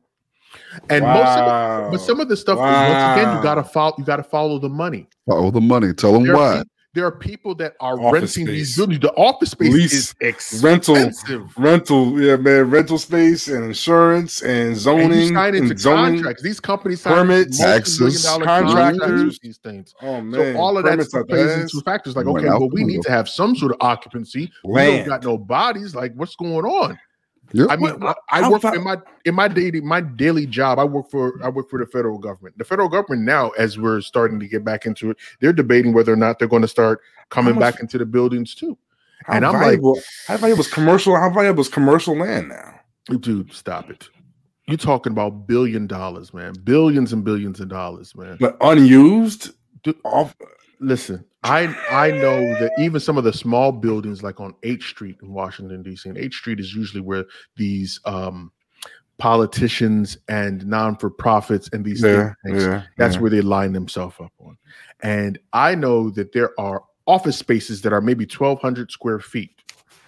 And most of the stuff is, once again, you gotta follow the money. Follow the money. Tell them why. There are people that are renting these buildings. The office space is expensive. Rental, yeah, man. Rental space and insurance and zoning. And you sign into contracts. These companies sign permits, taxes, contractors, these things. Oh man! So all of that plays into factors. Like, okay, well, we need to have some sort of occupancy. We don't got no bodies. Like, what's going on? Yep. I mean, I work in my daily job. I work for the federal government. The federal government now, as we're starting to get back into it, they're debating whether or not they're going to start coming back into the buildings too. And I'm like, how valuable is commercial land now? Dude, stop it! You're talking about $1 billion, man, billions and billions of dollars, man. But unused. Dude, listen. I know that even some of the small buildings, like on 8th Street in Washington, D.C., and 8th Street is usually where these politicians and non-for-profits and these things, that's where they line themselves up on. And I know that there are office spaces that are maybe 1,200 square feet.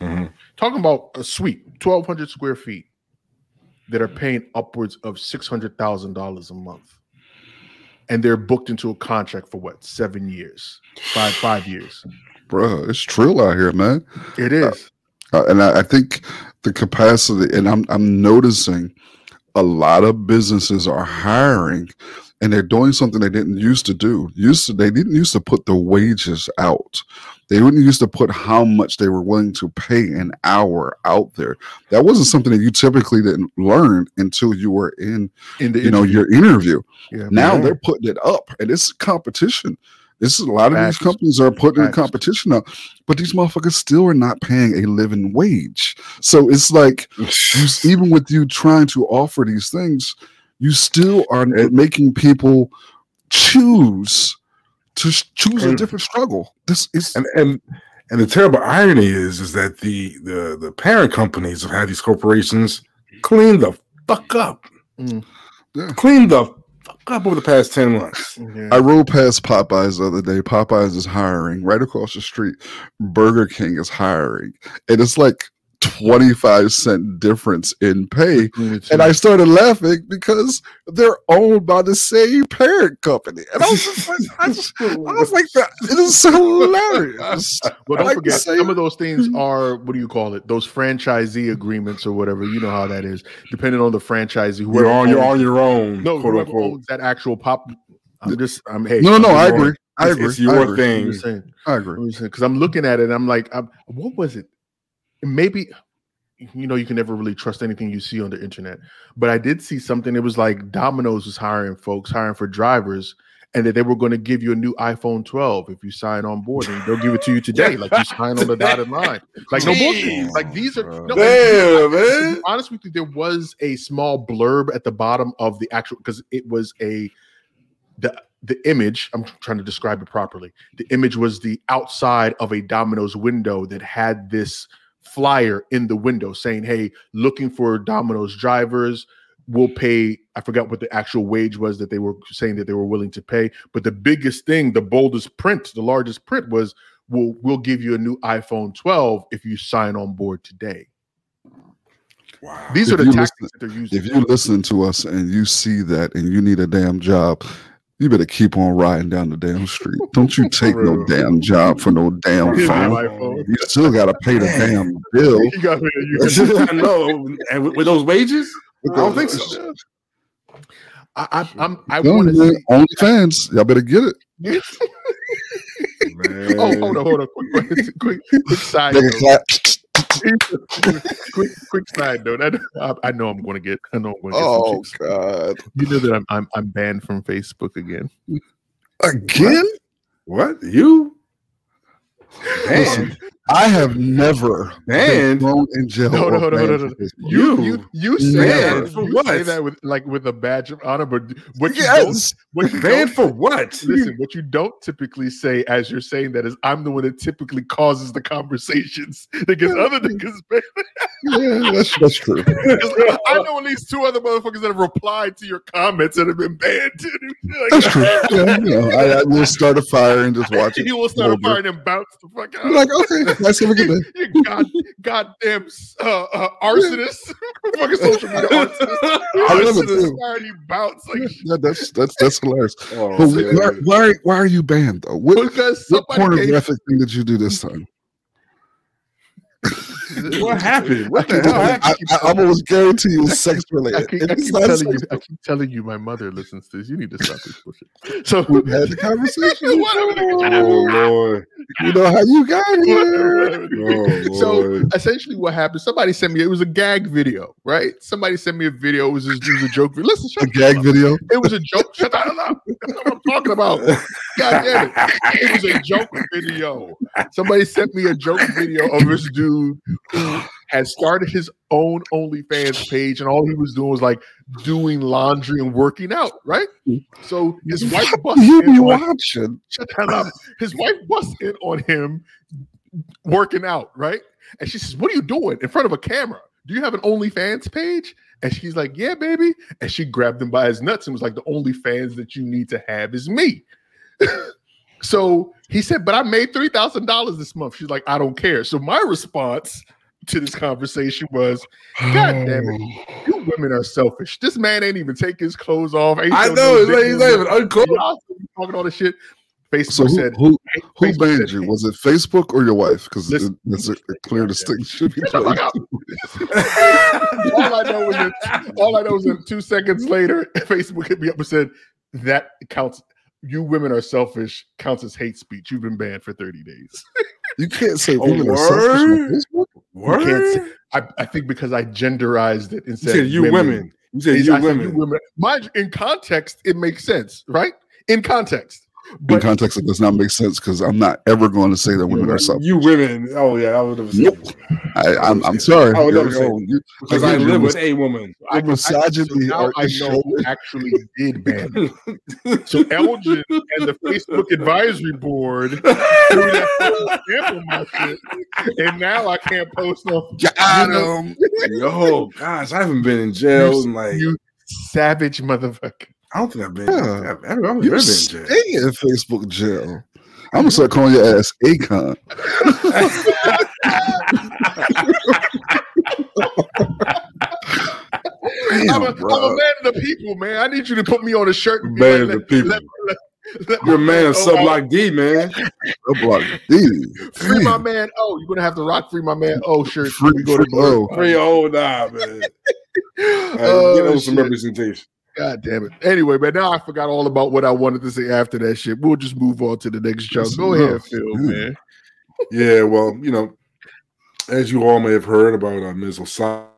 Mm-hmm. Talking about a suite, 1,200 square feet, that are paying upwards of $600,000 a month. And they're booked into a contract for what, 7 years, five years. Bruh, it's trill out here, man. It is. And I think the capacity, and I'm noticing a lot of businesses are hiring, and they're doing something they didn't used to do. They didn't used to put the wages out. They didn't used to put how much they were willing to pay an hour out there. That wasn't something that you typically didn't learn until you were in your interview. Yeah, now they're putting it up, and it's competition. This is a lot of these companies are putting in competition now, but these motherfuckers still are not paying a living wage. So it's like, even with you trying to offer these things, you still are making people choose a different struggle. This is and the terrible irony is that the parent companies have had these corporations clean the fuck up. Mm. Yeah. Clean the fuck up over the past 10 months. Yeah. I rode past Popeyes the other day. Popeyes is hiring. Right across the street, Burger King is hiring. And it's like, 25-cent difference in pay. And I started laughing because they're owned by the same parent company. And I was just like, it is hilarious. Well, don't forget, some of those things are, what do you call it? Those franchisee agreements or whatever. You know how that is. Depending on the franchisee. You're on your own. No, quote unquote. That actual pop. I agree. It's your thing. I agree. Because I'm looking at it and I'm like, what was it? Maybe, you know, you can never really trust anything you see on the internet, but I did see something. It was like Domino's was hiring for drivers, and that they were going to give you a new iPhone 12 if you sign on board, and they'll give it to you today. Like you sign on the dotted line. Like no bullshit. Like these are man. To be honest with you, there was a small blurb at the bottom of the actual, because it was the image, I'm trying to describe it properly. The image was the outside of a Domino's window that had this flyer in the window saying, hey, looking for Domino's drivers, will pay. I forgot what the actual wage was that they were saying that they were willing to pay. But the biggest thing, the boldest print, the largest print was, we'll give you a new iPhone 12 if you sign on board today. Wow. These are the tactics that they're using. If you listen to us and you see that and you need a damn job, you better keep on riding down the damn street. Don't you take no damn job for no damn phone. You still got to pay the damn bill. I know. And with those wages? I don't think so. I want to say. OnlyFans. Y'all better get it. Man. Oh, hold on. Quick side note. quick side note. I know I'm going to get. I know I'm going to get. Oh God! You know that I'm banned from Facebook again. Again? What? You? Listen, I have never been thrown in jail. No. You said for what? Say that with a badge of honor, but what you banned for what? Listen, what you don't typically say as you're saying that is, I'm the one that typically causes the conversations that gets other niggas banned. Yeah, that's true. I know at least two other motherfuckers that have replied to your comments that have been banned too. Like, that's true. Yeah, I will start a fire and just watch it. You will start a fire and bounce the fuck out. You're like, okay, let's have a good day. You goddamn arsonist. Fucking social media arsonist. I love it too. And you bounce like shit. Yeah, that's hilarious. Oh, but why are you banned though? What pornographic thing did you do this time? What happened? What the hell happened? I almost guarantee you was sex related. I keep telling you, my mother listens to this. You need to stop this bullshit. So we had the conversation. Oh Lord, you know how you got here. Oh, so essentially, what happened? Somebody sent me. It was a gag video, right? Somebody sent me a video. It was a joke. Listen, shut a gag up. Video. It was a joke. Shut the hell up. That's what I'm talking about. God damn it! It was a joke video. Somebody sent me a joke video of this dude who had started his own OnlyFans page, and all he was doing was like doing laundry and working out, right? So his wife busts in watching. Shut the hell up. His wife busts in on him working out, right? And she says, "What are you doing in front of a camera? Do you have an OnlyFans page?" And she's like, "Yeah, baby." And she grabbed him by his nuts and was like, "The OnlyFans that you need to have is me." So he said, "But I made $3,000 this month." She's like, "I don't care." So my response to this conversation was, "God damn it, you women are selfish. This man ain't even take his clothes off." I know, he's not even unclothed. Talking all this shit. Facebook said, "Who banned you? Was it Facebook or your wife?" Because it's a clear distinction. All I know is that 2 seconds later, Facebook hit me up and said, "That counts. You women are selfish. Counts as hate speech. You've been banned for 30 days." You can't say women are selfish. Word? You can't say, I think because I genderized it and said you women. You said you women. Mind you, in context, it makes sense, right? In context. But in context, it does not make sense because I'm not ever going to say that women are selfish. You women. Oh, yeah. I would have said I'm sorry. I would never say because I live with a woman. I misogyny. So I know who actually did ban me. So Elgin and the Facebook advisory board threw that example my shit. And now I can't post on. Got him. Yo, gosh, I haven't been in jail. You savage motherfucker. I don't think I've been. Yeah. I've never been in jail. Stay in Facebook jail. I'm gonna start calling your ass Akon. I'm a man of the people, man. I need you to put me on a shirt. And man of the people. You're a man of Sub-Block D, man. Sub-Block D. Free my man O. You're going to have to rock Free My Man O shirt. Free O, man. Get on some representation. God damn it. Anyway, man, now I forgot all about what I wanted to say after that shit. We'll just move on to the next chunk. Go ahead, Phil, man. Yeah, well, you know, as you all may have heard about Ms. Osaka.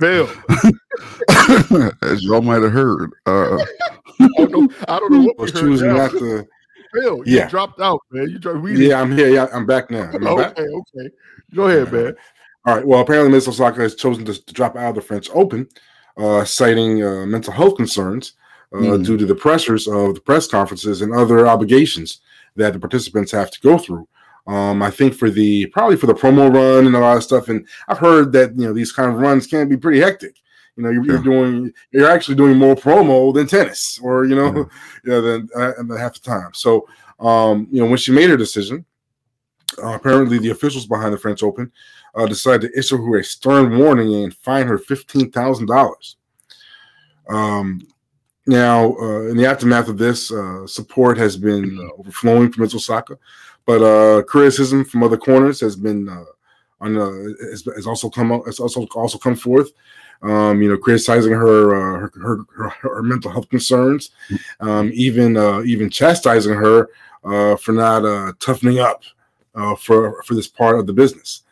Phil. As y'all might have heard. I don't know what we heard now. Phil, you dropped out, man. I'm here. Yeah, I'm back now. Okay. Go ahead, man. All right. Well, apparently Ms. Osaka has chosen to drop out of the French Open, citing mental health concerns due to the pressures of the press conferences and other obligations that the participants have to go through. I think for the promo run and a lot of stuff. And I've heard that, you know, these kind of runs can be pretty hectic. You know, you're actually doing more promo than tennis, or, you know, than half the time. So, you know, when she made her decision, apparently the officials behind the French Open decided to issue her a stern warning and fine her $15,000. Now, in the aftermath of this, support has been overflowing from Ms. Osaka, but criticism from other corners has been also come forth. You know, criticizing her mental health concerns, even chastising her for not toughening up for this part of the business.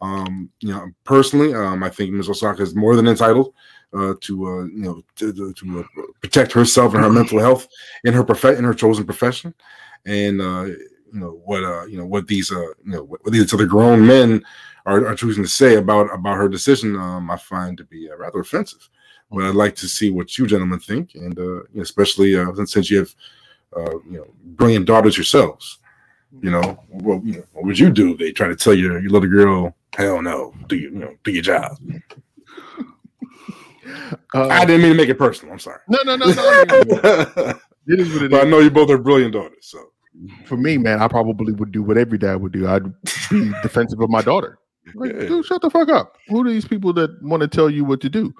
You know, personally, I think Ms. Osaka is more than entitled to protect herself and her mental health in her chosen profession, and what these other grown men are choosing to say about her decision, I find to be rather offensive. But I'd like to see what you gentlemen think, and especially since you have brilliant daughters yourselves, what would you do if they try to tell your little girl, hell no, do your job? I didn't mean to make it personal. I'm sorry. No. It is what it is. I know you both are brilliant daughters, so. For me, man, I probably would do what every dad would do. I'd be defensive of my daughter. Like, dude, shut the fuck up. Who are these people that want to tell you what to do?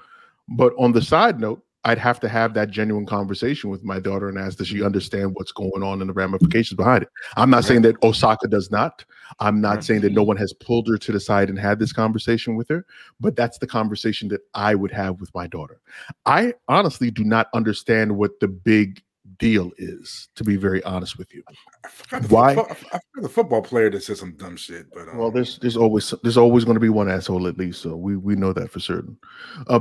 But on the side note, I'd have to have that genuine conversation with my daughter and ask that she understand what's going on and the ramifications behind it. I'm not saying that Osaka does not. I'm not saying that no one has pulled her to the side and had this conversation with her, but that's the conversation that I would have with my daughter. I honestly do not understand what the big deal is, to be very honest with you. I forgot the football player that said some dumb shit, but well, there's always going to be one asshole at least, so we know that for certain.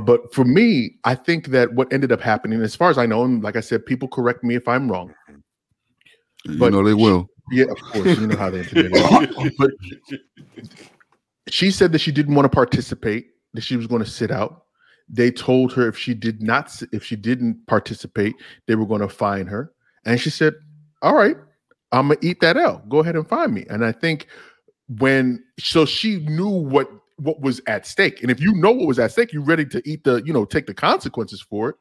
But for me, I think that what ended up happening, as far as I know, and like I said, people correct me if I'm wrong. But you know they will. Yeah, of course, you know how they internet. But she said that she didn't want to participate, that she was going to sit out. They told her if she didn't participate, they were going to fine her. And she said, all right, I'm going to eat that L. Go ahead and fine me. And I think she knew what was at stake. And if you know what was at stake, you're ready to eat take the consequences for it.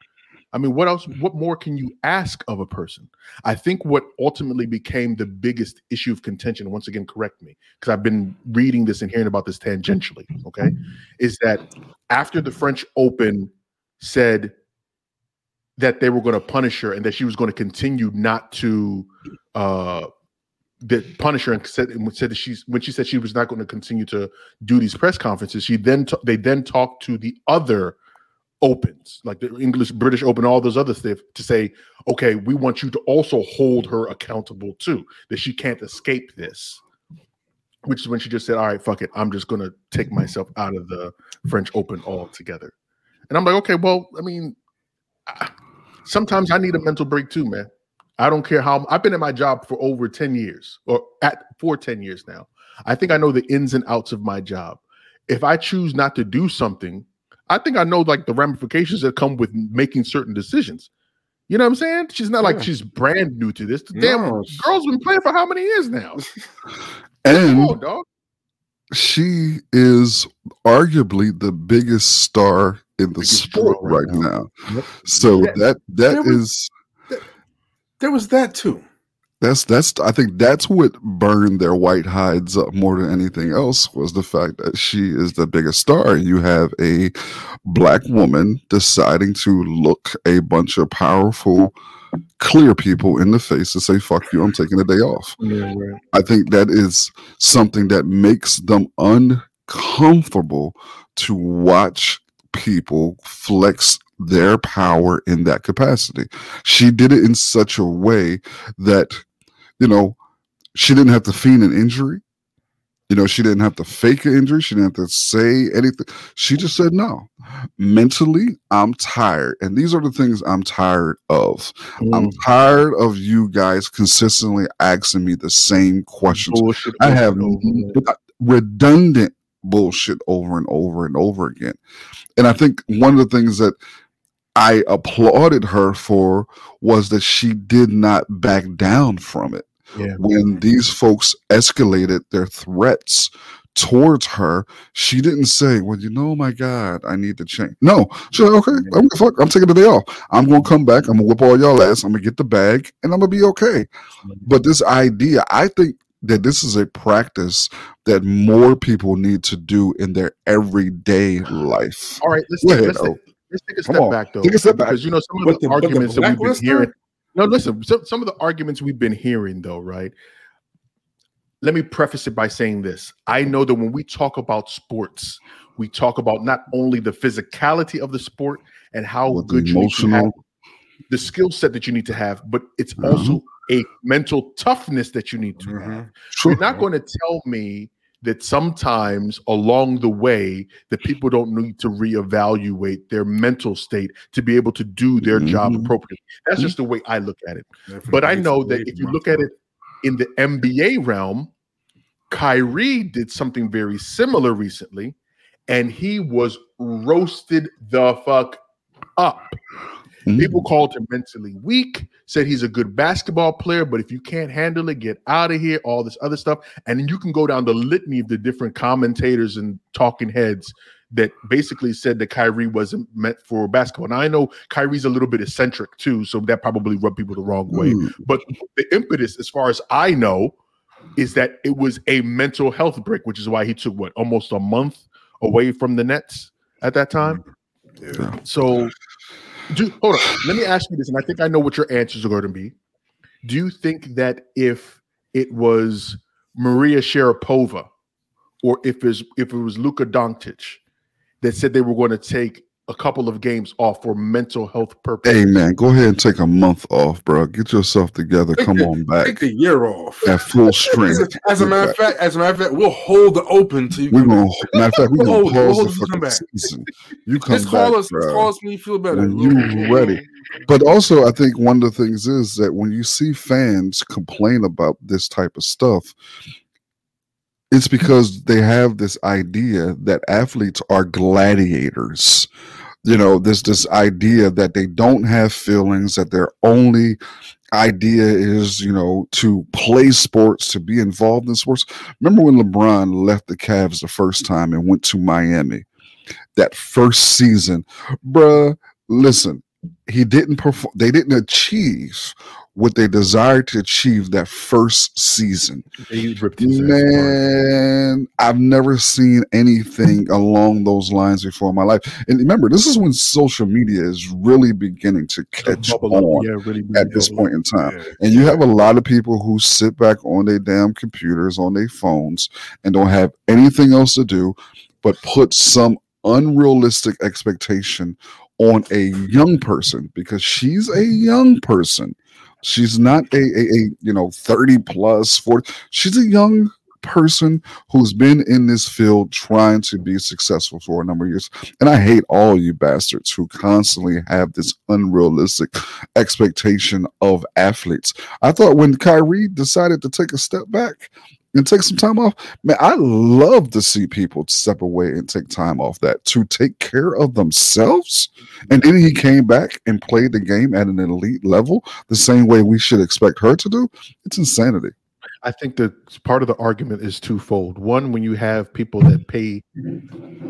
I mean, what more can you ask of a person? I think what ultimately became the biggest issue of contention, once again, correct me, because I've been reading this and hearing about this tangentially, okay, is that after the French Open said that they were going to punish her and that she was going to continue not to punish her, and said that when she said she was not going to continue to do these press conferences, they then talked to the other Opens, like the English, British Open, all those other stuff, to say, okay, we want you to also hold her accountable too, that she can't escape this, which is when she just said, all right, fuck it, I'm just going to take myself out of the French Open altogether. And I'm like, okay, well, I mean, sometimes I need a mental break too, man. I don't care how I've been at my job for over 10 years for 10 years now. I think I know the ins and outs of my job. If I choose not to do something, I think I know, like, the ramifications that come with making certain decisions. You know what I'm saying? She's not like she's brand new to this. The damn girl's been playing for how many years now? And come on, dog. She is arguably the biggest star in the sport right now. Yep. So that is... There was that, too. I think that's what burned their white hides up more than anything else, was the fact that she is the biggest star. You have a black woman deciding to look a bunch of powerful, clear people in the face and say, fuck you, I'm taking the day off. Yeah, right. I think that is something that makes them uncomfortable to watch people flex their power in that capacity. She did it in such a way that, you know, she didn't have to feign an injury. You know, she didn't have to fake an injury. She didn't have to say anything. She just said, no, mentally, I'm tired. And these are the things I'm tired of. I'm tired of you guys consistently asking me the same questions. Bullshit. I have redundant bullshit over and over and over again. And I think one of the things that I applauded her for was that she did not back down from it. Yeah. When these folks escalated their threats towards her, she didn't say, well, you know, my God, I need to change. No, she's like, okay, I'm taking the day off. I'm going to come back. I'm going to whip all y'all ass. I'm going to get the bag and I'm going to be okay. But this idea, I think that this is a practice that more people need to do in their everyday life. All right, let's take a step back, though. Take a step back. Because, you know, some of the arguments that we've been hearing. No, listen, some of the arguments we've been hearing, though, right? Let me preface it by saying this. I know that when we talk about sports, we talk about not only the physicality of the sport and how good you need to have, the skill set that you need to have, but it's also a mental toughness that you need to have. Sure. You're not going to tell me that sometimes along the way that people don't need to reevaluate their mental state to be able to do their job appropriately. That's just the way I look at it. Definitely. But I know that if you look at it in the NBA realm, Kyrie did something very similar recently, and he was roasted the fuck up. People called him mentally weak, said he's a good basketball player, but if you can't handle it, get out of here, all this other stuff. And then you can go down the litany of the different commentators and talking heads that basically said that Kyrie wasn't meant for basketball. Now, I know Kyrie's a little bit eccentric too, so that probably rubbed people the wrong way. But the impetus, as far as I know, is that it was a mental health break, which is why he took, almost a month away from the Nets at that time? Yeah. So... Dude, hold on. Let me ask you this, and I think I know what your answers are going to be. Do you think that if it was Maria Sharapova or if it was Luka Doncic that said they were going to take a couple of games off for mental health purposes? Hey, man, go ahead and take a month off, bro. Get yourself together. Come on back. Take the year off. At full strength. As a matter of fact, we'll hold the Open till you come back. We'll pause the season. You come just back, call us when you feel better. When you ready. But also, I think one of the things is that when you see fans complain about this type of stuff, it's because they have this idea that athletes are gladiators. You know, this idea that they don't have feelings, that their only idea is, you know, to play sports, to be involved in sports. Remember when LeBron left the Cavs the first time and went to Miami? That first season, bruh, listen, he didn't perform. They didn't achieve what they desired to achieve that first season. Man, I've never seen anything along those lines before in my life. And remember, this is when social media is really beginning to catch on at this point in time. And you have a lot of people who sit back on their damn computers, on their phones, and don't have anything else to do but put some unrealistic expectation on a young person, because she's a young person. She's not a 30 plus 40. She's a young person who's been in this field trying to be successful for a number of years. And I hate all you bastards who constantly have this unrealistic expectation of athletes. I thought when Kyrie decided to take a step back and take some time off, man, I love to see people step away and take time off that to take care of themselves. And then he came back and played the game at an elite level, the same way we should expect her to do. It's insanity. I think that part of the argument is twofold. One, when you have people that pay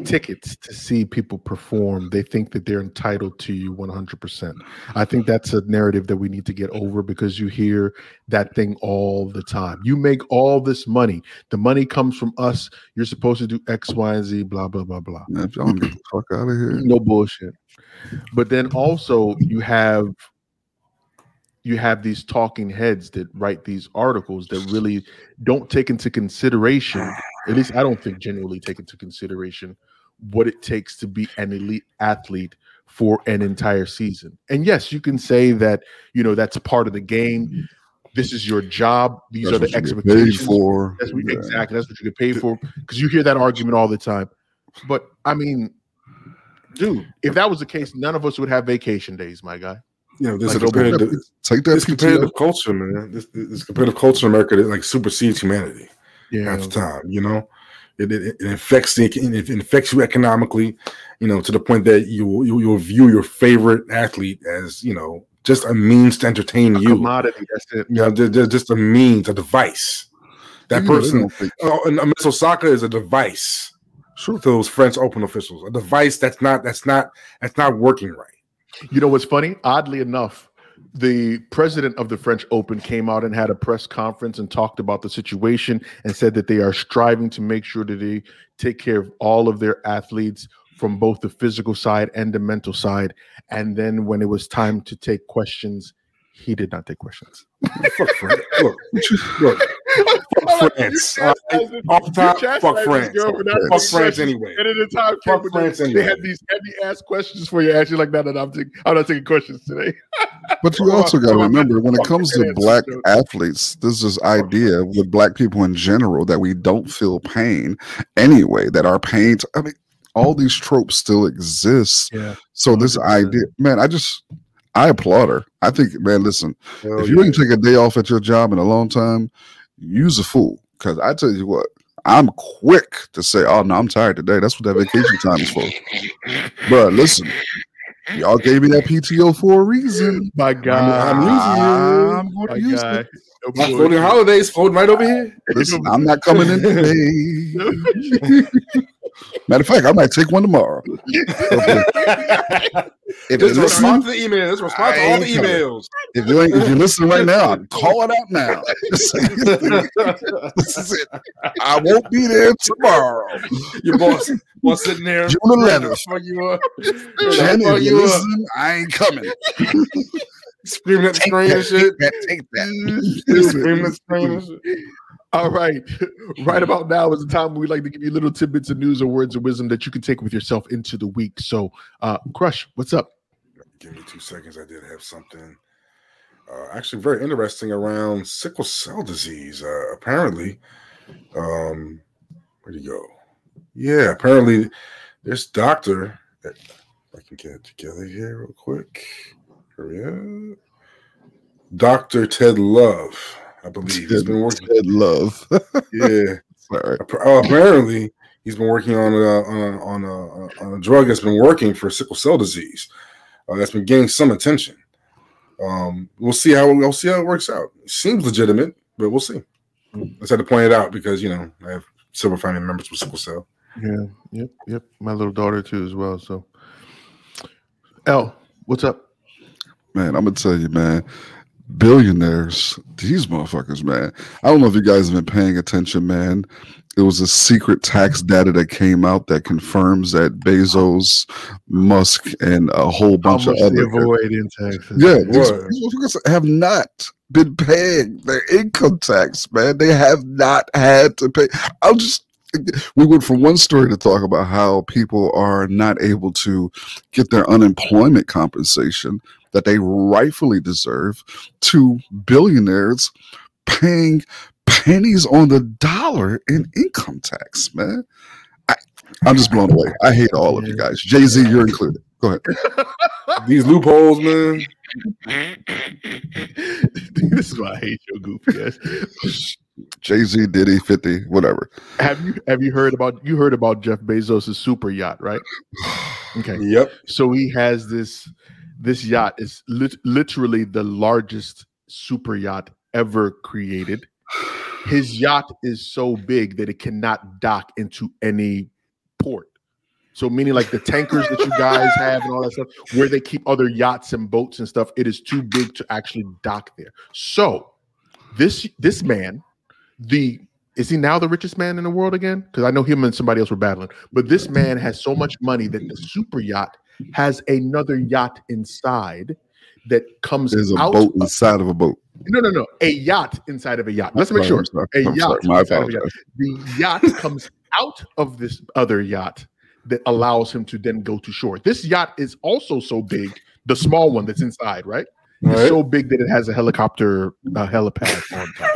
tickets to see people perform, they think that they're entitled to you 100%. I think that's a narrative that we need to get over, because you hear that thing all the time. You make all this money. The money comes from us. You're supposed to do X, Y, and Z, blah, blah, blah, blah. Man, if y'all don't get the fuck out of here. No bullshit. But then also you have these talking heads that write these articles that really don't take into consideration, at least I don't think genuinely take into consideration, what it takes to be an elite athlete for an entire season. And yes, you can say that, you know, that's part of the game. This is your job. These are the expectations. Exactly. That's what you get paid for. Because you hear that argument all the time. But I mean, dude, if that was the case, none of us would have vacation days, my guy. You know, this competitive culture, man. This competitive culture in America that like supersedes humanity. Yeah, at the time, you know, it infects you economically, you know, to the point that you'll view your favorite athlete as, you know, just a means to entertain you. Commodity, that's it. Yeah, you know, they're just a means, a device. That person, Ms. Osaka is a device. Sure. To those French Open officials, a device that's not working right. You know what's funny? Oddly enough, the president of the French Open came out and had a press conference and talked about the situation and said that they are striving to make sure that they take care of all of their athletes from both the physical side and the mental side. And then when it was time to take questions, he did not take questions. Fuck France. Look. Fuck France. Fuck France. Fuck France anyway. And at the time, fuck France anyway. They had these heavy-ass questions for you. Actually, like, no, I'm not taking questions today. But you also got to remember, when it comes to black athletes, there's this idea with black people in general that we don't feel pain anyway, that our pains, I mean, all these tropes still exist. Yeah. So this idea, man, I applaud her. I think, man, listen, if you didn't take a day off at your job in a long time, you's a fool. Because I tell you what, I'm quick to say, oh, no, I'm tired today. That's what that vacation time is for. But listen, y'all gave me that PTO for a reason. My God. I'm going to use it. My floating holidays floating right over here. Listen, I'm not coming in today. Matter of fact, I might take one tomorrow. Just respond to the emails. Just respond to all the emails. If you're listening right now, I'm calling out now. This is it. I won't be there tomorrow. Your boss was sitting there. June 11th. Listen, I ain't coming. Screaming at the screen and shit. Take that. Screaming at the screen and shit. All right. Right about now is the time we like to give you little tidbits of news or words of wisdom that you can take with yourself into the week. So, Crush, what's up? Give me 2 seconds. I did have something actually very interesting around sickle cell disease. Apparently, where'd he go? Yeah, apparently this doctor, I can get it together here real quick. Hurry up. Dr. Ted Love. I believe he's been working. Ted Love, yeah. Sorry. Apparently, he's been working on a drug that's been working for sickle cell disease. That's been getting some attention. We'll see how it works out. It seems legitimate, but we'll see. I just had to point it out because you know I have several family members with sickle cell. Yeah. Yep. My little daughter too, as well. So, L, what's up, man? I'm gonna tell you, man. Billionaires, these motherfuckers, man. I don't know if you guys have been paying attention, man. It was a secret tax data that came out that confirms that Bezos, Musk, and a whole bunch of other avoiding taxes. Yeah, these motherfuckers have not been paying their income tax, man. They have not had to pay. We went from one story to talk about how people are not able to get their unemployment compensation that they rightfully deserve to billionaires paying pennies on the dollar in income tax, man. I'm just blown away. I hate all of you guys. Jay-Z, you're included. Go ahead. These loopholes, man. This is why I hate your goofy ass. Jay-Z, Diddy, 50, whatever. Have you heard about Jeff Bezos' super yacht, right? Okay. Yep. So he has this yacht is literally the largest super yacht ever created. his yacht is so big that it cannot dock into any port. So meaning like the tankers that you guys have and all that stuff, where they keep other yachts and boats and stuff, it is too big to actually dock there. So this man, is he now the richest man in the world again? Because I know him and somebody else were battling. But this man has so much money that the super yacht has another yacht inside that comes out. There's a boat inside of a boat. No. A yacht inside of a yacht. Let's make sure. The yacht comes out of this other yacht that allows him to then go to shore. This yacht is also so big, the small one that's inside, right? All it's right. So big that it has a helicopter, helipad on top.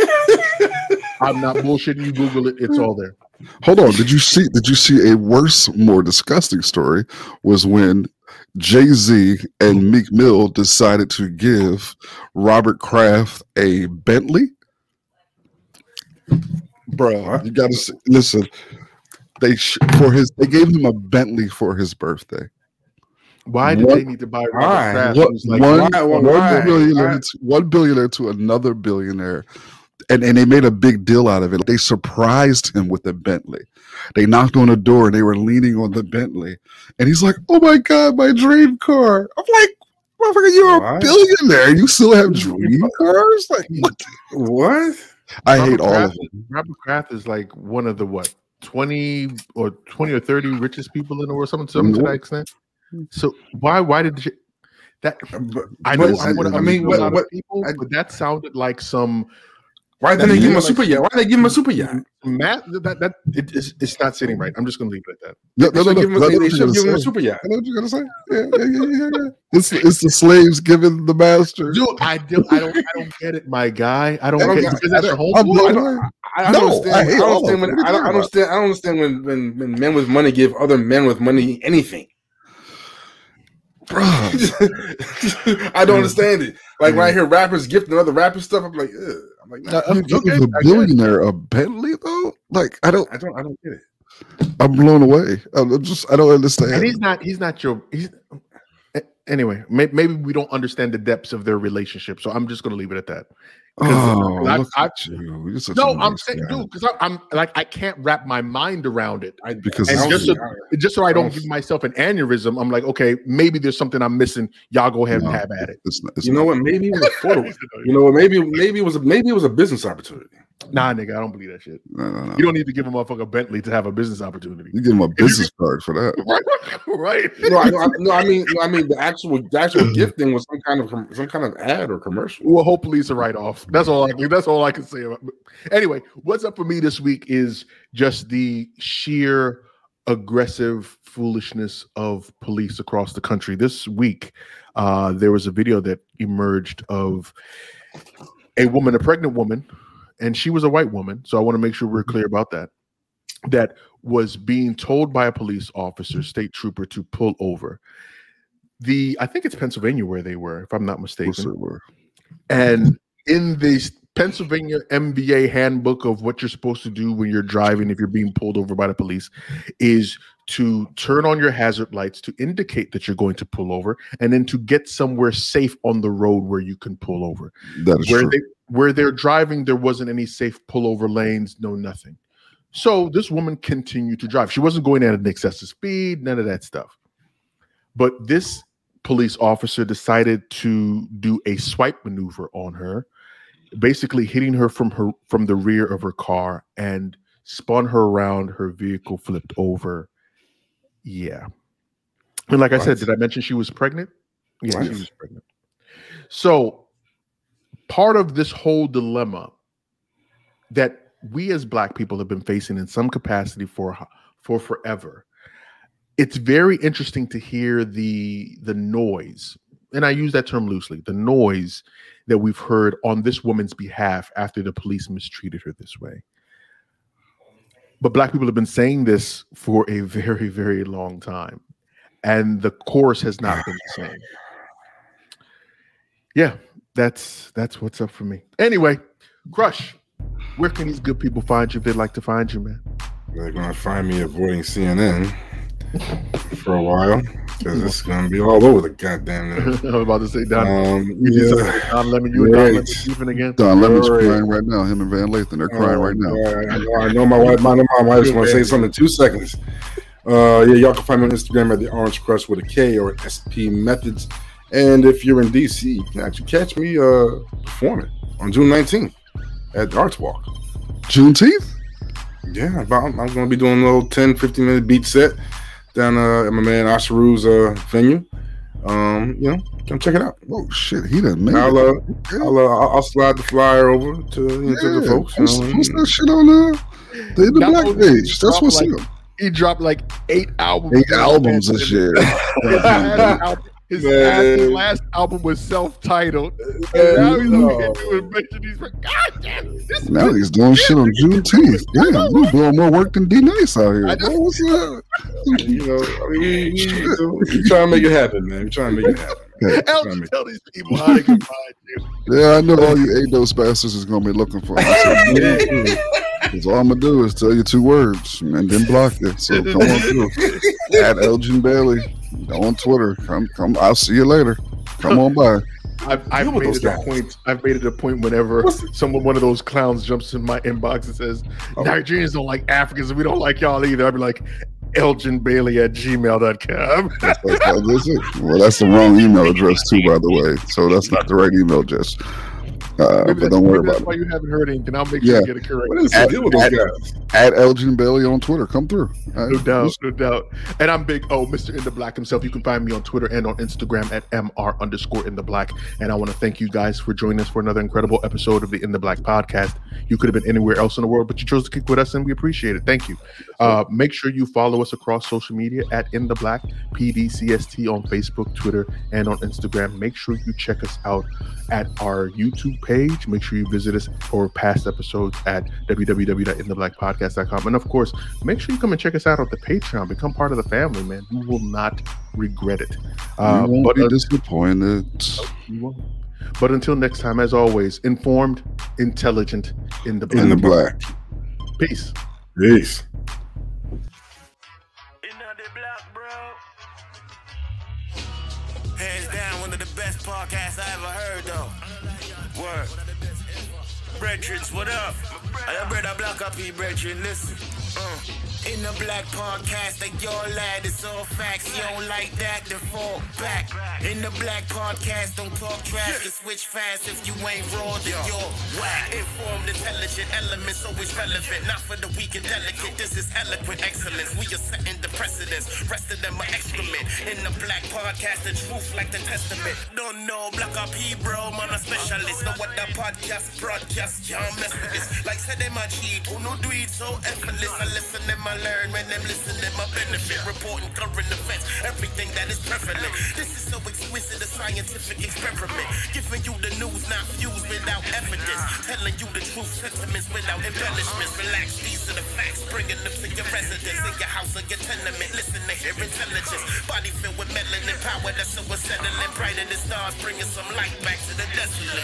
I'm not bullshitting you. Google it. It's all there. Hold on. Did you see a worse, more disgusting story was when Jay-Z and Meek Mill decided to give Robert Kraft a Bentley? Bro, you got to listen. They gave him a Bentley for his birthday. Why did they need to buy Robert Kraft? One billionaire to another billionaire, and they made a big deal out of it. They surprised him with a Bentley. They knocked on the door and they were leaning on the Bentley, and he's like, "Oh my God, my dream car!" I'm like, "Motherfucker, you're a billionaire. You still have dream cars? Like what? I hate all of them. Robert Kraft is like one of the 20 or 30 richest people in the world, something to that extent. So why did that? But that sounded like some. Why didn't they give him a super yacht? Why did they give him a super yacht? Matt, it's not sitting right. I'm just going to leave it at that. They should give him a super yacht. I know what you're going to say. Yeah. It's the slaves giving the master. Dude, I don't get it, my guy. I don't get it. That's the whole point. I don't understand when men with money give other men with money anything. Bro, I don't understand it. Like right here, rappers gifting other rappers stuff. I'm like, nah, I'm giving a billionaire a Bentley though. Like I don't get it. I'm blown away. I don't understand. And anyway. Maybe we don't understand the depths of their relationship. So I'm just gonna leave it at that. I'm saying, dude, because I'm like I can't wrap my mind around it. Just so I don't give myself an aneurysm, I'm like, okay, maybe there's something I'm missing. Y'all go ahead and have at it. It's not. Maybe it was affordable. Maybe it was a business opportunity. Nah, nigga, I don't believe that shit. No. You don't need to give a motherfucker a Bentley to have a business opportunity. You give him a business card for that, right? I mean, the actual gifting was some kind of ad or commercial. Well, hopefully it's a write-off. That's all I can say about it. Anyway, what's up for me this week is just the sheer aggressive foolishness of police across the country. This week, there was a video that emerged of a pregnant woman, and she was a white woman, so I want to make sure we're clear about that, that was being told by a police officer, state trooper, to pull over. I think it's Pennsylvania where they were, if I'm not mistaken. Yes, they were. And in the Pennsylvania MBA handbook of what you're supposed to do when you're driving, if you're being pulled over by the police, is to turn on your hazard lights to indicate that you're going to pull over, and then to get somewhere safe on the road where you can pull over. That is true. Where they're driving, there wasn't any safe pullover lanes, no nothing. So this woman continued to drive. She wasn't going at an excessive speed, none of that stuff. But this police officer decided to do a swipe maneuver on her, basically hitting her from the rear of her car and spun her around. Her vehicle flipped over. Yeah. And like I said, did I mention she was pregnant? Yeah, she was pregnant. So part of this whole dilemma that we as Black people have been facing in some capacity for forever, it's very interesting to hear the noise, and I use that term loosely, the noise that we've heard on this woman's behalf after the police mistreated her this way. But Black people have been saying this for a very, very long time, and the chorus has not been the same. Yeah. That's what's up for me. Anyway, Crush, where can these good people find you if they'd like to find you, man? They're going to find me avoiding CNN for a while. because it's gonna be all over the goddamn. I was about to say Don. Don Lemon, you and Don Lemon beefing again. Don Lemon's crying right now. Him and Van Lathan, they're crying right now. I know my wife. My wife's gonna say something in 2 seconds. Yeah, y'all can find me on Instagram at the Orange Crush with a K or SP Methods. And if you're in DC, you can actually catch me performing on June 19th at Darts Walk. Juneteenth? Yeah, I'm going to be doing a little 10, 15-minute beat set down at my man Asheru's venue. Come check it out. Oh, shit, he done made it. I'll slide the flyer over to the folks. What's that shit on the Black page? That's what's in He dropped like 8 albums. 8 albums and shit. His last album was self-titled. And now he's doing shit on Juneteenth. Damn, we're doing more work than D Nice out here. What's up? We're trying to make it happen, man. We're trying to make it happen. Elgin, tell these people how they can find you. Yeah, I know all you A-Dose bastards is going to be looking for us. Because all I'm going to do is tell you 2 words and then block it. So come on through. At Elgin Bailey on Twitter. Come. I'll see you later. Come on by. I've made it a point. I've made it a point whenever one of those clowns jumps in my inbox and says, Nigerians don't like Africans and we don't like y'all either. I'd be like, elginbailey@gmail.com. Well, that's the wrong email address too, by the way. So that's not the right email address. But don't worry about it. Why you haven't heard anything? I'll make sure you get it correct. What is at Elgin Bailey on Twitter. Come through. Right. No doubt. And I'm Big O, Mr. In the Black himself. You can find me on Twitter and on Instagram at MR_In the Black. And I want to thank you guys for joining us for another incredible episode of the In the Black podcast. You could have been anywhere else in the world, but you chose to kick with us, and we appreciate it. Thank you. Make sure you follow us across social media at In the Black PDCST on Facebook, Twitter, and on Instagram. Make sure you check us out at our YouTube page. Make sure you visit us for past episodes at www.intheblackpodcast.com. And of course, make sure you come and check us out on the Patreon. Become part of the family, man. You will not regret it. You won't be disappointed. No, you won't. But until next time, as always, informed, intelligent, in the black. In the black. Peace. Peace. In the black, bro. Hands down, one of the best podcasts I ever heard, though. Word. Breadjrts, what up? I love brother Black-a-P, Breadjrts, listen. In the Black podcast, like your lad, it's all facts. You don't like that, then fall back. In the Black podcast, don't talk trash, just switch fast. If you ain't raw, then you're whack. Informed, intelligent, elements always relevant. Not for the weak and delicate, this is eloquent excellence. We are setting the precedence, rest of them are excrement. In the Black podcast, the truth like the testament. Don't know, Black-a-P, bro, man, a specialist. No other podcast, broadcast, y'all mess with this. Like said, they my cheat, uno do it so effortless. I listen them, I learn when them listening, my benefit. Reporting current events, everything that is prevalent. This is so exquisite, a scientific experiment. Giving you the news, not views without evidence. Telling you the truth, sentiments without embellishments. Relax, these are the facts. Bringing them to your residence, in your house or your tenement. Listen to hear intelligence. Body filled with melanin power, that's so unsettling. Bright in the stars, bringing some light back to the desolate.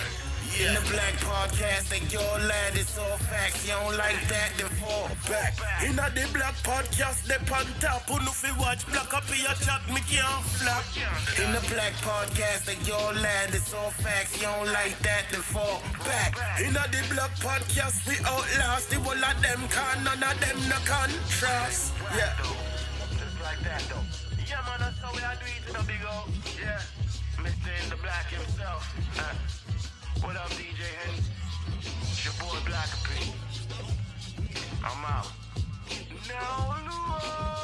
In the Black podcast, like your lad, it's all facts. You don't like that, then fall back. In the Black podcast, they pan top. Who no fi watch Black-a-P a chat, me can't flop. In the Black podcast, like your lad, it's all facts. You don't like that, then fall back. In the Black podcast, we outlast. The whole of them can, none of them no contrast. Yeah. Just like that, though. Yeah, man, that's how we are doing it, the Big O. Yeah. Mr. In the Black himself. What up, DJ Henny? It's your boy Black-a-P. I'm out. Now,